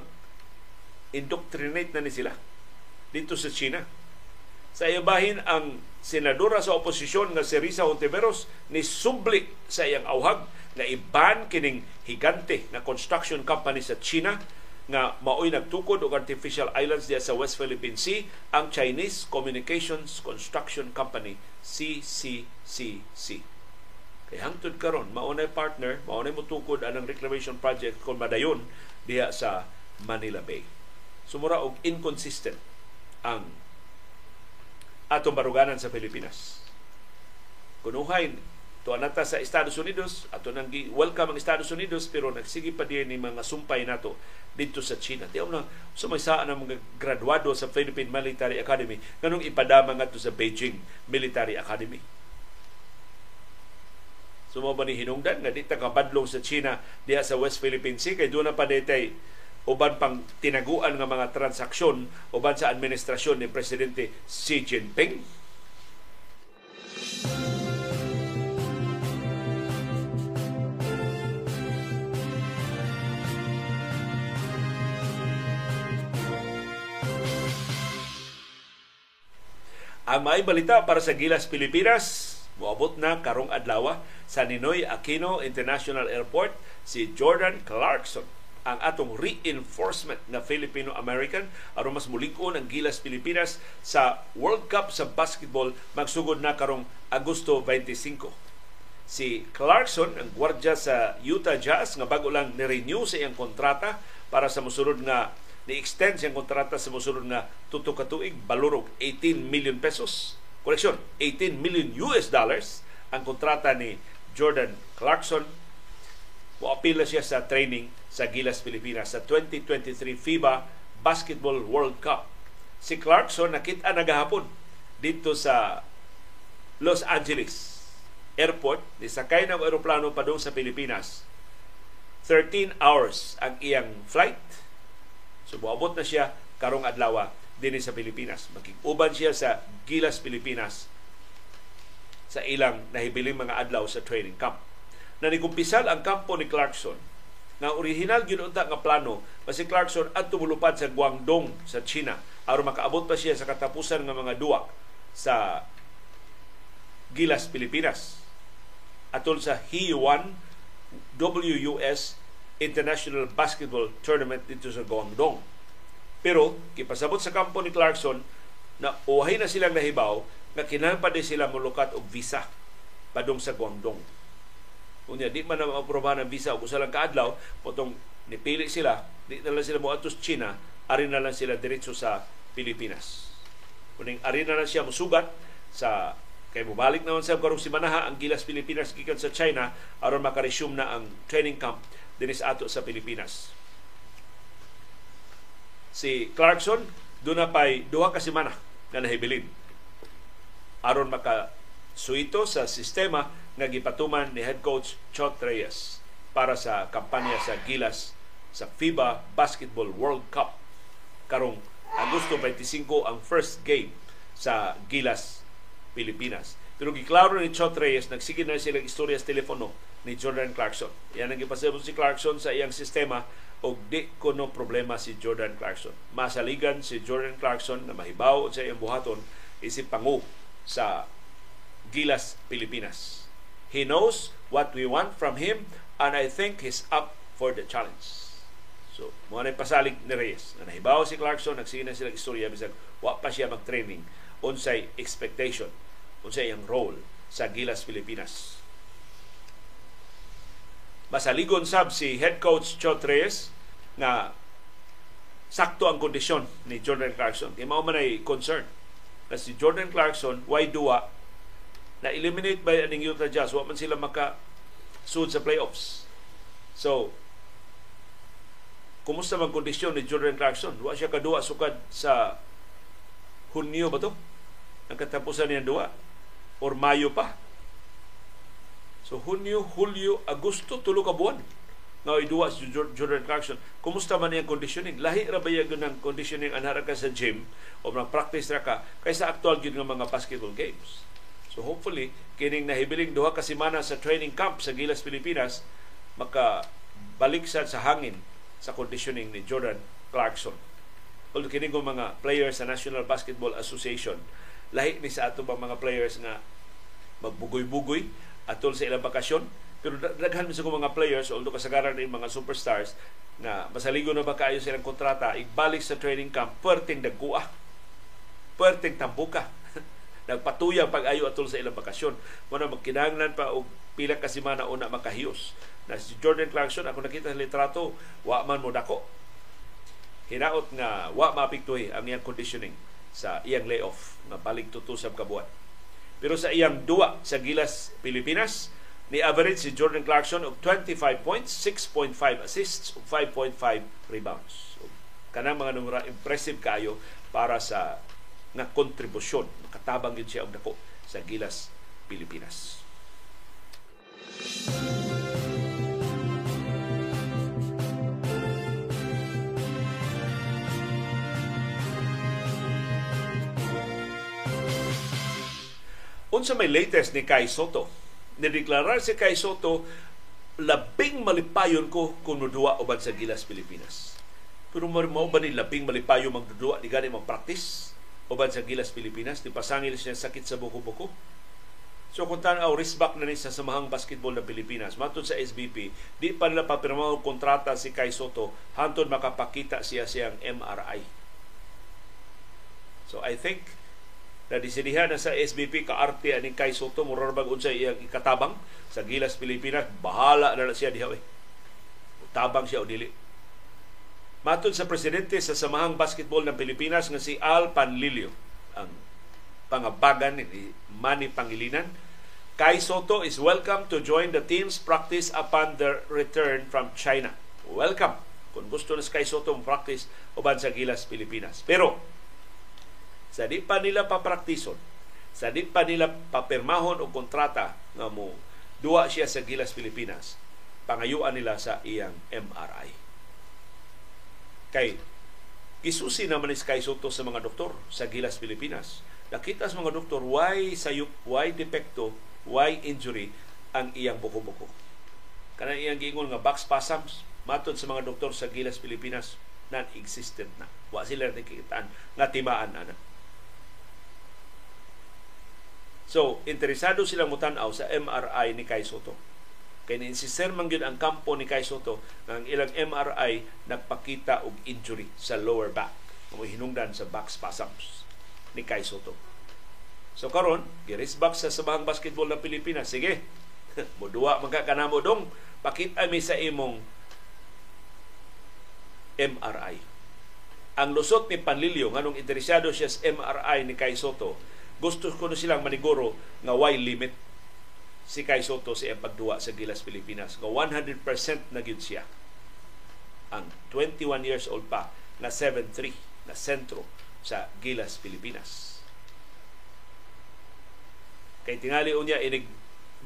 indoctrinate na ni sila dito sa China. Sa ibahin ang senadora sa oposisyon nga si Risa Hontiveros ni subli sa iyang awhag na i-ban kining higante na construction company sa China nga maoy nagtukod og artificial islands diya sa West Philippine Sea, ang Chinese Communications Construction Company, C C C C. Kay hangtod karon maunay partner, maunay motukod anang reclamation project kon madayon diya sa Manila Bay. Sumura og inconsistent ang atong baruganan sa Pilipinas. Kunuhain, tuan nata sa Estados Unidos, ato nang welcome ang Estados Unidos, pero nagsige pa din ni mga sumpay nato dito sa China. Di na sumaysaan ang mga graduado sa Philippine Military Academy nganong ipadama nga to sa Beijing Military Academy. Sumo ba ni hinungdan nga di takabadlong sa China diha sa West Philippine Sea kay doon na pa detay uban pang tinaguan ng mga transaksyon uban sa administrasyon ni Presidente Xi Jinping. Ang may balita para sa Gilas Pilipinas, moabot na karong adlaw sa Ninoy Aquino International Airport si Jordan Clarkson, ang atong reinforcement na Filipino-American aron mas mulig-on ang Gilas Pilipinas sa World Cup sa basketball magsugod na karong Agosto dalawampu't singko. Si Clarkson, ang gwardiya sa Utah Jazz nga bago lang ni-renew sa iyang kontrata para sa mosunod nga ni-extend siyang kontrata sa mosunod nga tutok ka tuig, balurog eighteen million pesos. Koleksyon, eighteen million US dollars ang kontrata ni Jordan Clarkson. Apila siya sa training sa Gilas Pilipinas sa twenty twenty-three FIBA Basketball World Cup. Si Clarkson nakita nagahapon dito sa Los Angeles Airport. Nisakay ng aeroplano pa doon sa Pilipinas. thirteen hours ang iyang flight. So buabot na siya karong adlaw din sa Pilipinas. Magiguban siya sa Gilas Pilipinas sa ilang nahibiling mga adlaw sa training camp. Na nagkumpisal ang kampo ni Clarkson na orihinal ginunta nga plano mas si Clarkson at tumulupad sa Guangdong sa China aron makaabot pa siya sa katapusan ng mga duwak sa Gilas Pilipinas atol sa H I one W U S International Basketball Tournament dito sa Guangdong. Pero kipasabot sa kampo ni Clarkson na uhay na silang nahibaw na kinahanglan sila mulukat og visa padung sa Guangdong. Unya di man na maaprobahan ang visa o kusalang kaadlaw, potong nipili sila, di na lang sila moatos China, arin na lang sila diretso sa Pilipinas. Kuning arin na lang siya musugat sa kay mubalik naman sa karong simanaha ang Gilas Pilipinas gikan sa China aron makaresume na ang training camp dinis ato sa Pilipinas. Si Clarkson duna pay duha ka semana na nahibilin aron maka suito sa sistema nga gipatuman ni head coach Chot Reyes para sa kampanya sa Gilas sa FIBA Basketball World Cup karong Agosto dalawampu't singko ang first game sa Gilas Pilipinas. Pero giklaro ni Chot Reyes nagsige na sila istorya sa telepono ni Jordan Clarkson. Yan ang gipasabot si Clarkson sa iyang sistema og di kuno problema si Jordan Clarkson. Masaligan si Jordan Clarkson na mahibaw sa iyang buhaton isip pangu sa Gilas Pilipinas. He knows what we want from him and I think he's up for the challenge. So, mga nagpasalig ni Reyes na nahibaw si Clarkson, nagsigil na silang istorya bisag wa pa siya mag-training unsay expectation, unsay ang role sa Gilas Pilipinas. Masaligon sab si head coach Chot Reyes na sakto ang kondisyon ni Jordan Clarkson. Kaya mao man ay concern na si Jordan Clarkson why duwa na-eliminate by aning Utah Jazz. Huwag man sila maka-sood sa playoffs. So, kumusta ang kondisyon ni Jordan Clarkson? Duwa siya kadua sukad sa Hunyo ba ito? Ang katapusan niya duwa? Or Mayo pa? So Hunyo, Hulyo, Agosto, tulo ka buwan na iduwa si Jordan Clarkson. Kumusta man niyang conditioning? Lahi rabaya yun ang conditioning anhara ka sa gym o mag-practice na ka kaysa aktual yun ng mga basketball games. So hopefully, kining nahibiling duha kasimana sa training camp sa Gilas Pilipinas makabalik sa hangin sa conditioning ni Jordan Clarkson. Although kining ko mga players sa National Basketball Association, lahi ni sa ato bang mga players nga magbugoy-bugoy atol sa ilang bakasyon, pero daghan sa mga players, although kasagaran din mga superstars na masaligo na ba kayo sa ilang kontrata, ibalik sa training camp, perting dagkua, perting tambuka, nagpatuyang pag-ayo atol sa ilang bakasyon. Muna magkinanglan pa o pila kasimana o na makahiyos. Na si Jordan Clarkson, ako nakita sa litrato, wa man mo dako. Hinaot nga wa mapiktoy ang iyang conditioning sa iyang layoff na balik tutusab kabuan. Pero sa iyang duwa sa Gilas Pilipinas, ni average si Jordan Clarkson og twenty-five points, six point five assists, og five point five rebounds. O, kanang mga numero impressive kayo para sa na kontribusyon. Nakatabang yun siya og dako sa Gilas Pilipinas. Unsa may latest ni Kai Sotto? Nideklarar si Kai Sotto, labing malipayon ko kung nudua uban sa Gilas Pilipinas. Pero mao ba ni labing malipayo magdudua di gani magpraktis uban sa Gilas Pilipinas? Di pasangil siya sakit sa buko-buko? So kung tanaw, riskback na ni sa samahang basketball ng Pilipinas. Matod sa S B P, di pa nila papirmahong kontrata si Kai Sotto hantod makapakita siya siyang M R I. So I think na disinihan na sa S B P kaarte aning Kai Sotto murarbag unsa iyang ikatabang sa Gilas Pilipinas, bahala na siya diha. Tabang siya o dili. Matod sa presidente sa samahang basketball ng Pilipinas nga si Al Panlilio, ang pangabagan ni Manny Pangilinan, Kai Sotto is welcome to join the team's practice upon their return from China. Welcome kung gusto na si Kai Sotto mag-practice uban sa Gilas Pilipinas. Pero sa di pa nila papraktison, sa di pa nila papirmahon o kontrata nga mo duwa siya sa Gilas Pilipinas, pangayuan nila sa iyang M R I. Kay isusi naman is Kai Sotto sa mga doktor sa Gilas Pilipinas. Nakita sa mga doktor, why sayup, why depekto, why injury ang iyang buko-buko. Kanang iyang giingon nga back spasms, matod sa mga doktor sa Gilas Pilipinas, non-existent na. Wa sila nakikitaan, natimaan na na. So, interesado silang mutanaw sa M R I ni Kai Sotto. Kaya ni-insister man yun ang kampo ni Kai Sotto ng ilang M R I nagpakita og injury sa lower back. Kung hinungdan sa back spasms ni Kai Sotto. So, karon giris back sa sabahang basketball ng Pilipinas. Sige, mudua magkakanamo dong. Pakita mi sa imong M R I. Ang lusot ni Panlilio, nganong interesado siya sa M R I ni Kai Sotto, gusto ko na silang maniguro nga why limit si Kai Sotto sa pagduwa sa Gilas Pilipinas. Nga one hundred percent na gyud siya. Ang twenty-one years old pa na seven three na sentro sa Gilas Pilipinas. Kay tingali unya inig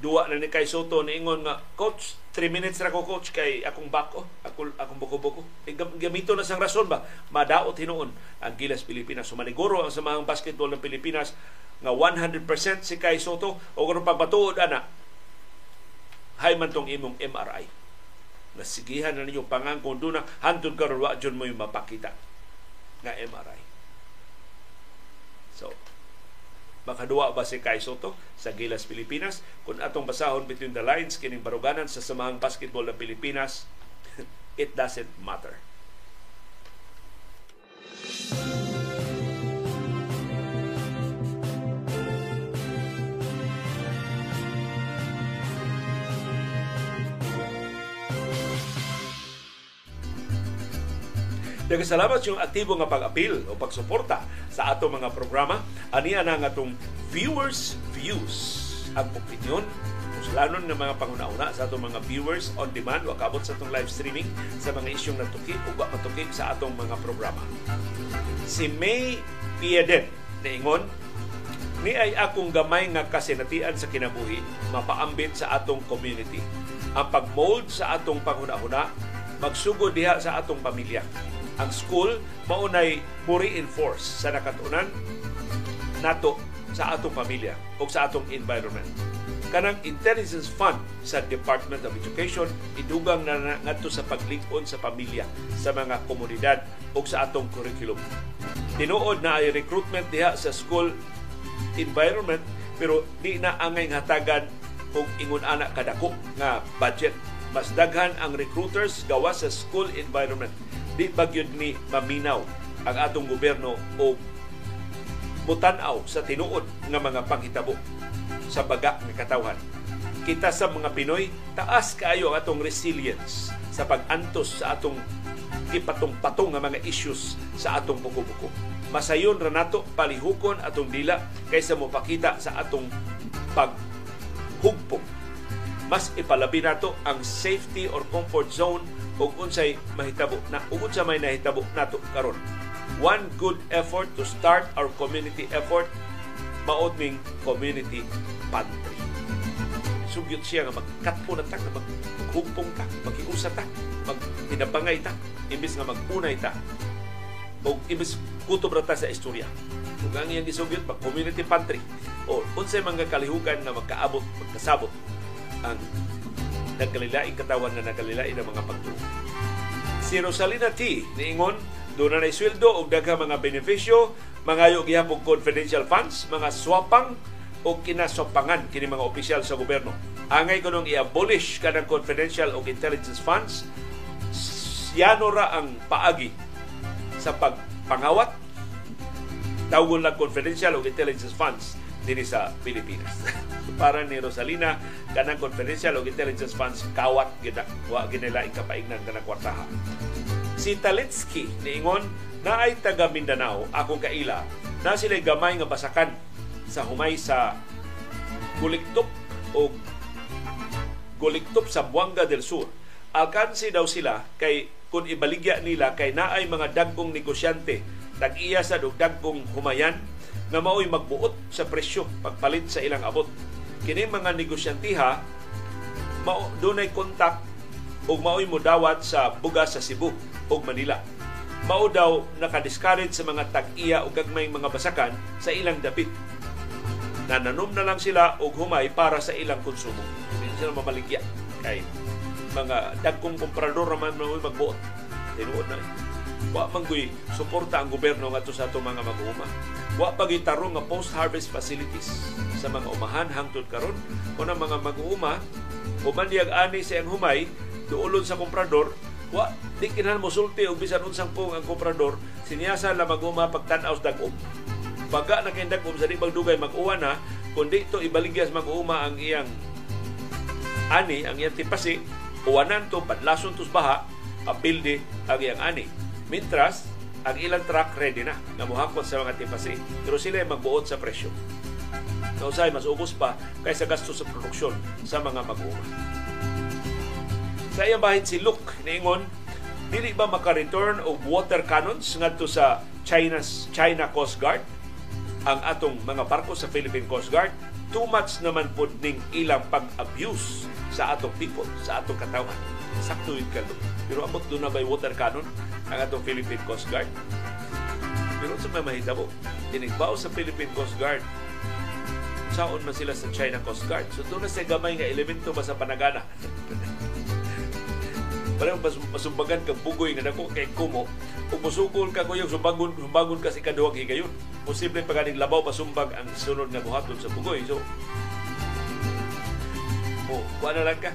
duwa na ni Kai Sotto niingon nga coach, three minutes ra ko coach kay akong bako, ako akong buko-buko. E, gamito na sang rason ba madaot hinuon ang Gilas Pilipinas. So maniguro ang samahang basketball ng Pilipinas nga one hundred percent si Kai Sotto o kung pagbatuod ana hay man tong imong M R I. Nasigihan na ninyo pangangkon doon na hantod karon wa dyan mo yung mapakita nga M R I. So makaduwa ba si Kai Sotto sa Gilas Pilipinas? Kung atong basahon between the lines kining baruganan sa samahang basketball ng Pilipinas, it doesn't matter. Nagkasalamat yung aktibo nga pag-apil o pagsuporta sa ato mga programa. Aniya na nga itong viewers' views. Ang opinyon o Lanon ng mga panguna-una sa atong mga viewers on demand o kabot sa atong live streaming sa mga isyong natuki o matuki sa atong mga programa. Si May Piedet na ingon, ni ay akong gamay nga kasinatian sa kinabuhi, mapaambit sa atong community. Ang pag-mold sa atong panghuna-huna, magsugod diha sa atong pamilya. Ang school, maunay mo reinforce sa nakatunan nato sa atong pamilya o sa atong environment. Kanang Intelligence Fund sa Department of Education, idugang na ngadto sa paglig-on sa pamilya, sa mga komunidad o sa atong curriculum. Tinuod na ay recruitment diha sa school environment, pero di na angay hatagan kung ingon ana kadako nga budget. Mas daghan ang recruiters gawas sa school environment. Di bagyod ni maminaw ang atong gobyerno o mutanaw sa tinuod ng mga panghitabo sa baga ng katawhan. Kita sa mga Pinoy, taas kaayo ang atong resilience sa pag-antos sa atong ipatong-patong ng mga issues sa atong buko-buko. Masayon ra nato palihukon atong dila kaysa mopakita sa atong paghugpok. Mas ipalabi nato ang safety or comfort zone o unsay mahitabo na ugod sa may nahitabo nato karon. One good effort to start our community effort, maod ning community pantry. Sugyot siya nga magkatpo na ta, maghugpong ta, mag-iusa ta, maghinabangay ta, imbis nga mag-unay ta, o imbis kutob na ta sa istorya. Kung ang iyang isugyot, mag-community pantry, o unsay mga kalihukan na magkaabot, magkasabot ang nagkalilaing katawan na nagkalilain ng mga pagtuo. Si Rosalina T. niingon, doon na naisweldo o daghang mga benepisyo, mga yugihapong confidential funds, mga swapang o kinaswapangan kini mga opisyal sa gobyerno. Angay ko nung i-abolish ka ng confidential o intelligence funds, siyano ra ang paagi sa pagpangawat, tawgon lang confidential o intelligence funds din sa Pilipinas. Para ni Rosalina, kanang confidential o intelligence funds, kawat ginilaing kapaignan ka ng kwartaha. Si Talitsky niingon, na ay taga Mindanao, akong kaila, na sila'y gamay nga basakan sa humay sa guliktup o guliktup sa Buanga del Sur. Alkansi daw sila kay kun ibaligya nila kay naay mga dagkong negosyante, tag-iya sa dagkong humayan na mao'y magbuot sa presyo pagpalit sa ilang abot. Kini mga negosyantiha, mao dunay kontak o mao'y mudawat sa buga sa Cebu o Manila. Mao daw nakadiscourage sa mga tag-iya o gagmayng mga basakan sa ilang dapit. Nananom na lang sila o humay para sa ilang konsumo. Hindi sila mamaligya. Kaya mga dagkong komprador naman mao'y magbuot. Tinuod na. Wa manggoy suporta ang gobyerno ngadto sa ato mga mag-uuma. Wa pagitaro nga post-harvest facilities sa mga umahan hangtod karon o ng mga mag-uuma o mandiag-ani sa ang humay duolon sa komprador. Wa, di kinahanglan mo sulti o bisan unsang pong ang komprador, siniyasa na mag-uma pagtanaw sa dag-um. Baga na kayong dag-um sa di magdugay mag-uwa na, kundi ito ibaligyas mag-uuma ang iyang ani, ang iyang tipasi, uwanan to, padlason tos baha, apildi ang iyang ani. Mintras, ang ilang truck ready na, na muhakot sa mga tipasi, pero sila ay magbuot sa presyo. Nausay, mas ubos pa kaysa gasto sa produksyon sa mga mag-uuma. Sa iyang bahin si Luke niingon, dili ba makareturn o water cannons ngadto sa China's China Coast Guard ang atong mga barko sa Philippine Coast Guard? Too much naman po ning ilang pag-abuse sa atong people, sa atong katawan. Sakto yun ka doon. Pero amot doon na ba'y water cannon ang atong Philippine Coast Guard? Pero sa may mahita mo, dinigbaw sa Philippine Coast Guard, saon man sila sa China Coast Guard. So doon na sa gamay nga elemento ba sa panagana? Parang masumbagan kang bugoy nga nako kay kumo. Kung musukol ka kuyog, sumbagon, sumbagon kasi kaduwag higayon. Posible pa ganing labaw pasumbag ang sunod nga buhaton sa bugoy. So, oh, kuha na lang ka.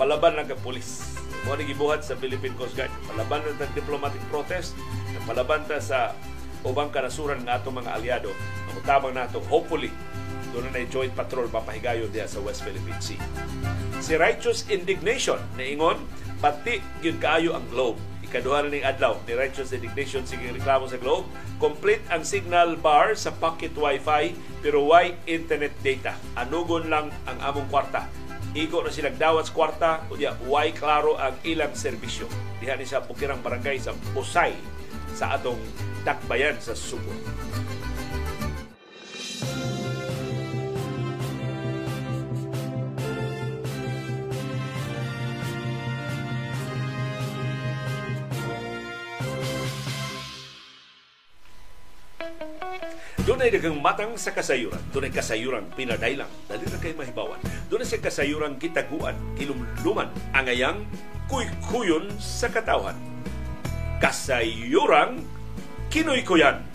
Palaban lang ka pulis. Kuha na gibuhat sa Philippine Coast Guard. Palaban na ng diplomatic protest. Palaban na sa ubang kanasuran ng atong mga aliado. Ang utabang na ito, hopefully, doon na joint patrol mapahigayon diya sa West Philippine Sea. Si Righteous Indignation niingon, pati yun kaayo ang Globe. Ikaduhan na ng adlaw ni Righteous Indignation, sige reklamo sa Globe. Complete ang signal bar sa pocket wifi, pero why internet data? Anugon lang ang among kwarta Igo na silang dawat sa kwarta, kunya way klaro ang ilang serbisyo. Diha ni sa Pukirang Barangay sa Pusay sa atong Takbayan sa Subo. Doon ay dagang matang sa kasayuran. Doon ay kasayuran pinadailang. Dali na kayo mahibawan. Doon ay sa kasayuran kitaguan, kilumluman, angayang, kuy-kuyon sa katawan. Kasayuran kinoy-kuyan.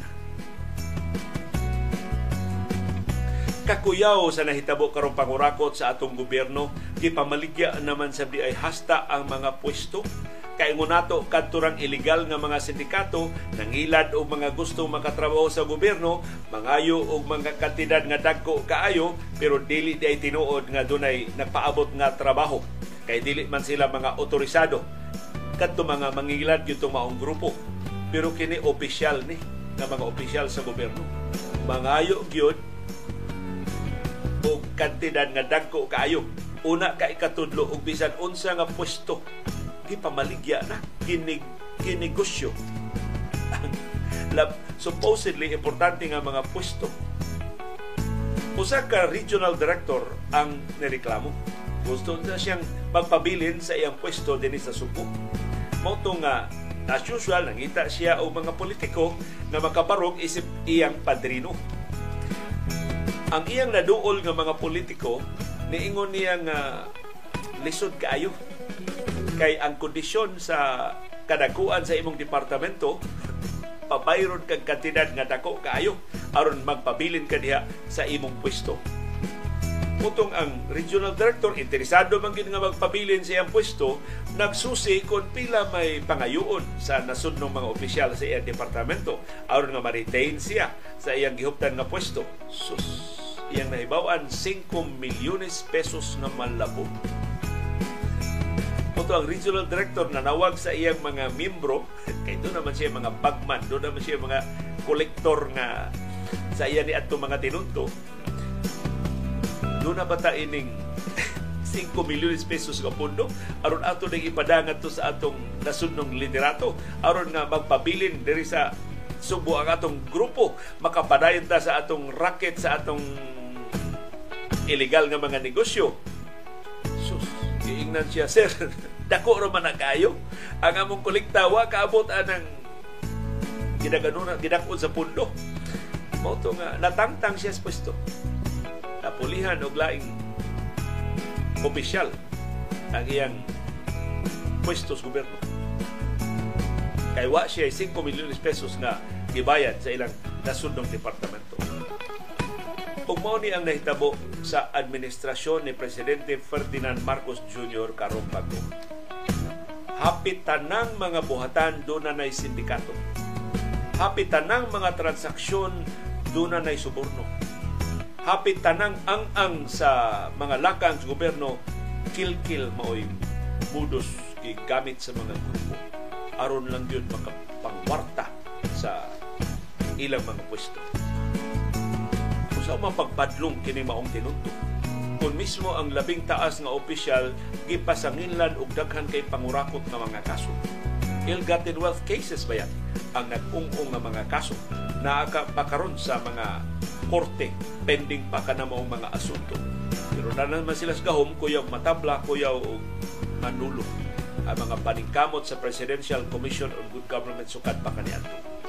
Kakuyaw sa nahitabo karong pangurakot sa atong gobyerno, kipamaligya naman sa di ay hasta ang mga pwesto. Kaingunato kadturang ilegal nga mga sindikato nangilad og mga gusto makatrabaho sa gobyerno, mangayo og mga kantidad nga dagko kaayo pero dili day tinuod nga dunay nagpaabot nga trabaho kay dili man sila mga otorisado kadto mga mangilad gyud maong grupo. Pero kini opisyal ni nga mga opisyal sa gobyerno mangayo gyud og kantidad nga dagko kaayo. Una kay katudlo og bisan unsa nga pwesto pamaligya na kinig kinegosyo ang supposedly importante nga mga pwesto. Usa ka regional director ang nireklamo, gusto na siyang magpabilin sa iyang pwesto dinhi sa Subo. Mao to nga as usual nangita siya og mga politiko na makabarog isip iyang padrino. Ang iyang naduol nga mga politiko niingon niya nga lisod kaayo kay ang kondisyon sa kadakuan sa imong departamento pabayron kag kantidad nga dako kaayo aron magpabilin ka diha sa imong pwesto. Utong ang regional director interesado man gid nga magpabilin sa iyang pwesto, nagsusi kon pila may pangayoon sa nasudnong mga opisyal sa iyang departamento aron nga ma-retain siya sa iyang gihuptan nga pwesto. Sus, iyang nahibaw-an singko milyones pesos nga malabo. Ito ang regional director na nawag sa iyang mga mimbro, kaya doon naman siya mga bagman, doon naman siya mga kolektor nga sa iya ni ato mga tinunto. Doon na bata ining singko milyones pesos nga pundo aron ato nang ipadangat to sa atong nasudnong liderato aron nga magpabilin diri sa Subo ang atong grupo, makapadayon ta sa atong racket, sa atong illegal nga mga negosyo. Ingnan siya, sir, dako raman na kayo. Ang among kolektawa, kaabot anang ginaganoon sa pundo. Moto nga, natangtang siya sa pwesto. Napulihan o laing opisyal ang iyang pwesto sa gobyerno. Kaywa siya ay singko milyones pesos na ibayad sa ilang nasundong departamento. Pagmauni ang nahitabo sa administrasyon ni Presidente Ferdinand Marcos Junior karong pagko. Hapit tanang mga buhatan doon na na'y sindikato. Hapit tanang mga transaksyon doon na na'y suborno. Hapit tanang ang-ang sa mga lakang sa gobyerno, kil-kil maoy budos gigamit sa mga grupo. Aron lang yun makapangwarta sa ilang mga pwesto. Sa mapagpadlong kini maong tinudto. Kun mismo ang labing taas nga opisyal gipasanginlan og daghan kay pangurakot nga mga kaso. Ill-gotten wealth cases ba yan ang nag-ung-ung nga mga kaso na pakaron sa mga korte pending pa ka na maong mga asunto. Pero na naman sila sa gahom, kuyaw matabla, kuyaw manulo ang mga paningkamot sa Presidential Commission on Good Government sukat pa kaniadto.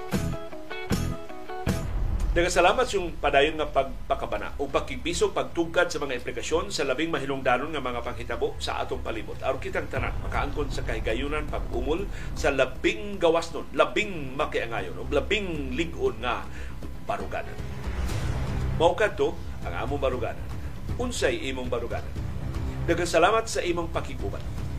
Nagasalamat yung padayon nga pagpakabana o pagkibiso, pagtugkad sa mga implikasyon sa labing mahilungdanon nga mga panghitabo sa atong palibot. Aron kitang tanan, makaangkon sa kahigayunan, pag-umol sa labing gawasnon, labing makiangayon, o labing ligon nga baruganan. Maukad to ang among baruganan. Unsay imong baruganan. Nagasalamat sa imong pakikuban.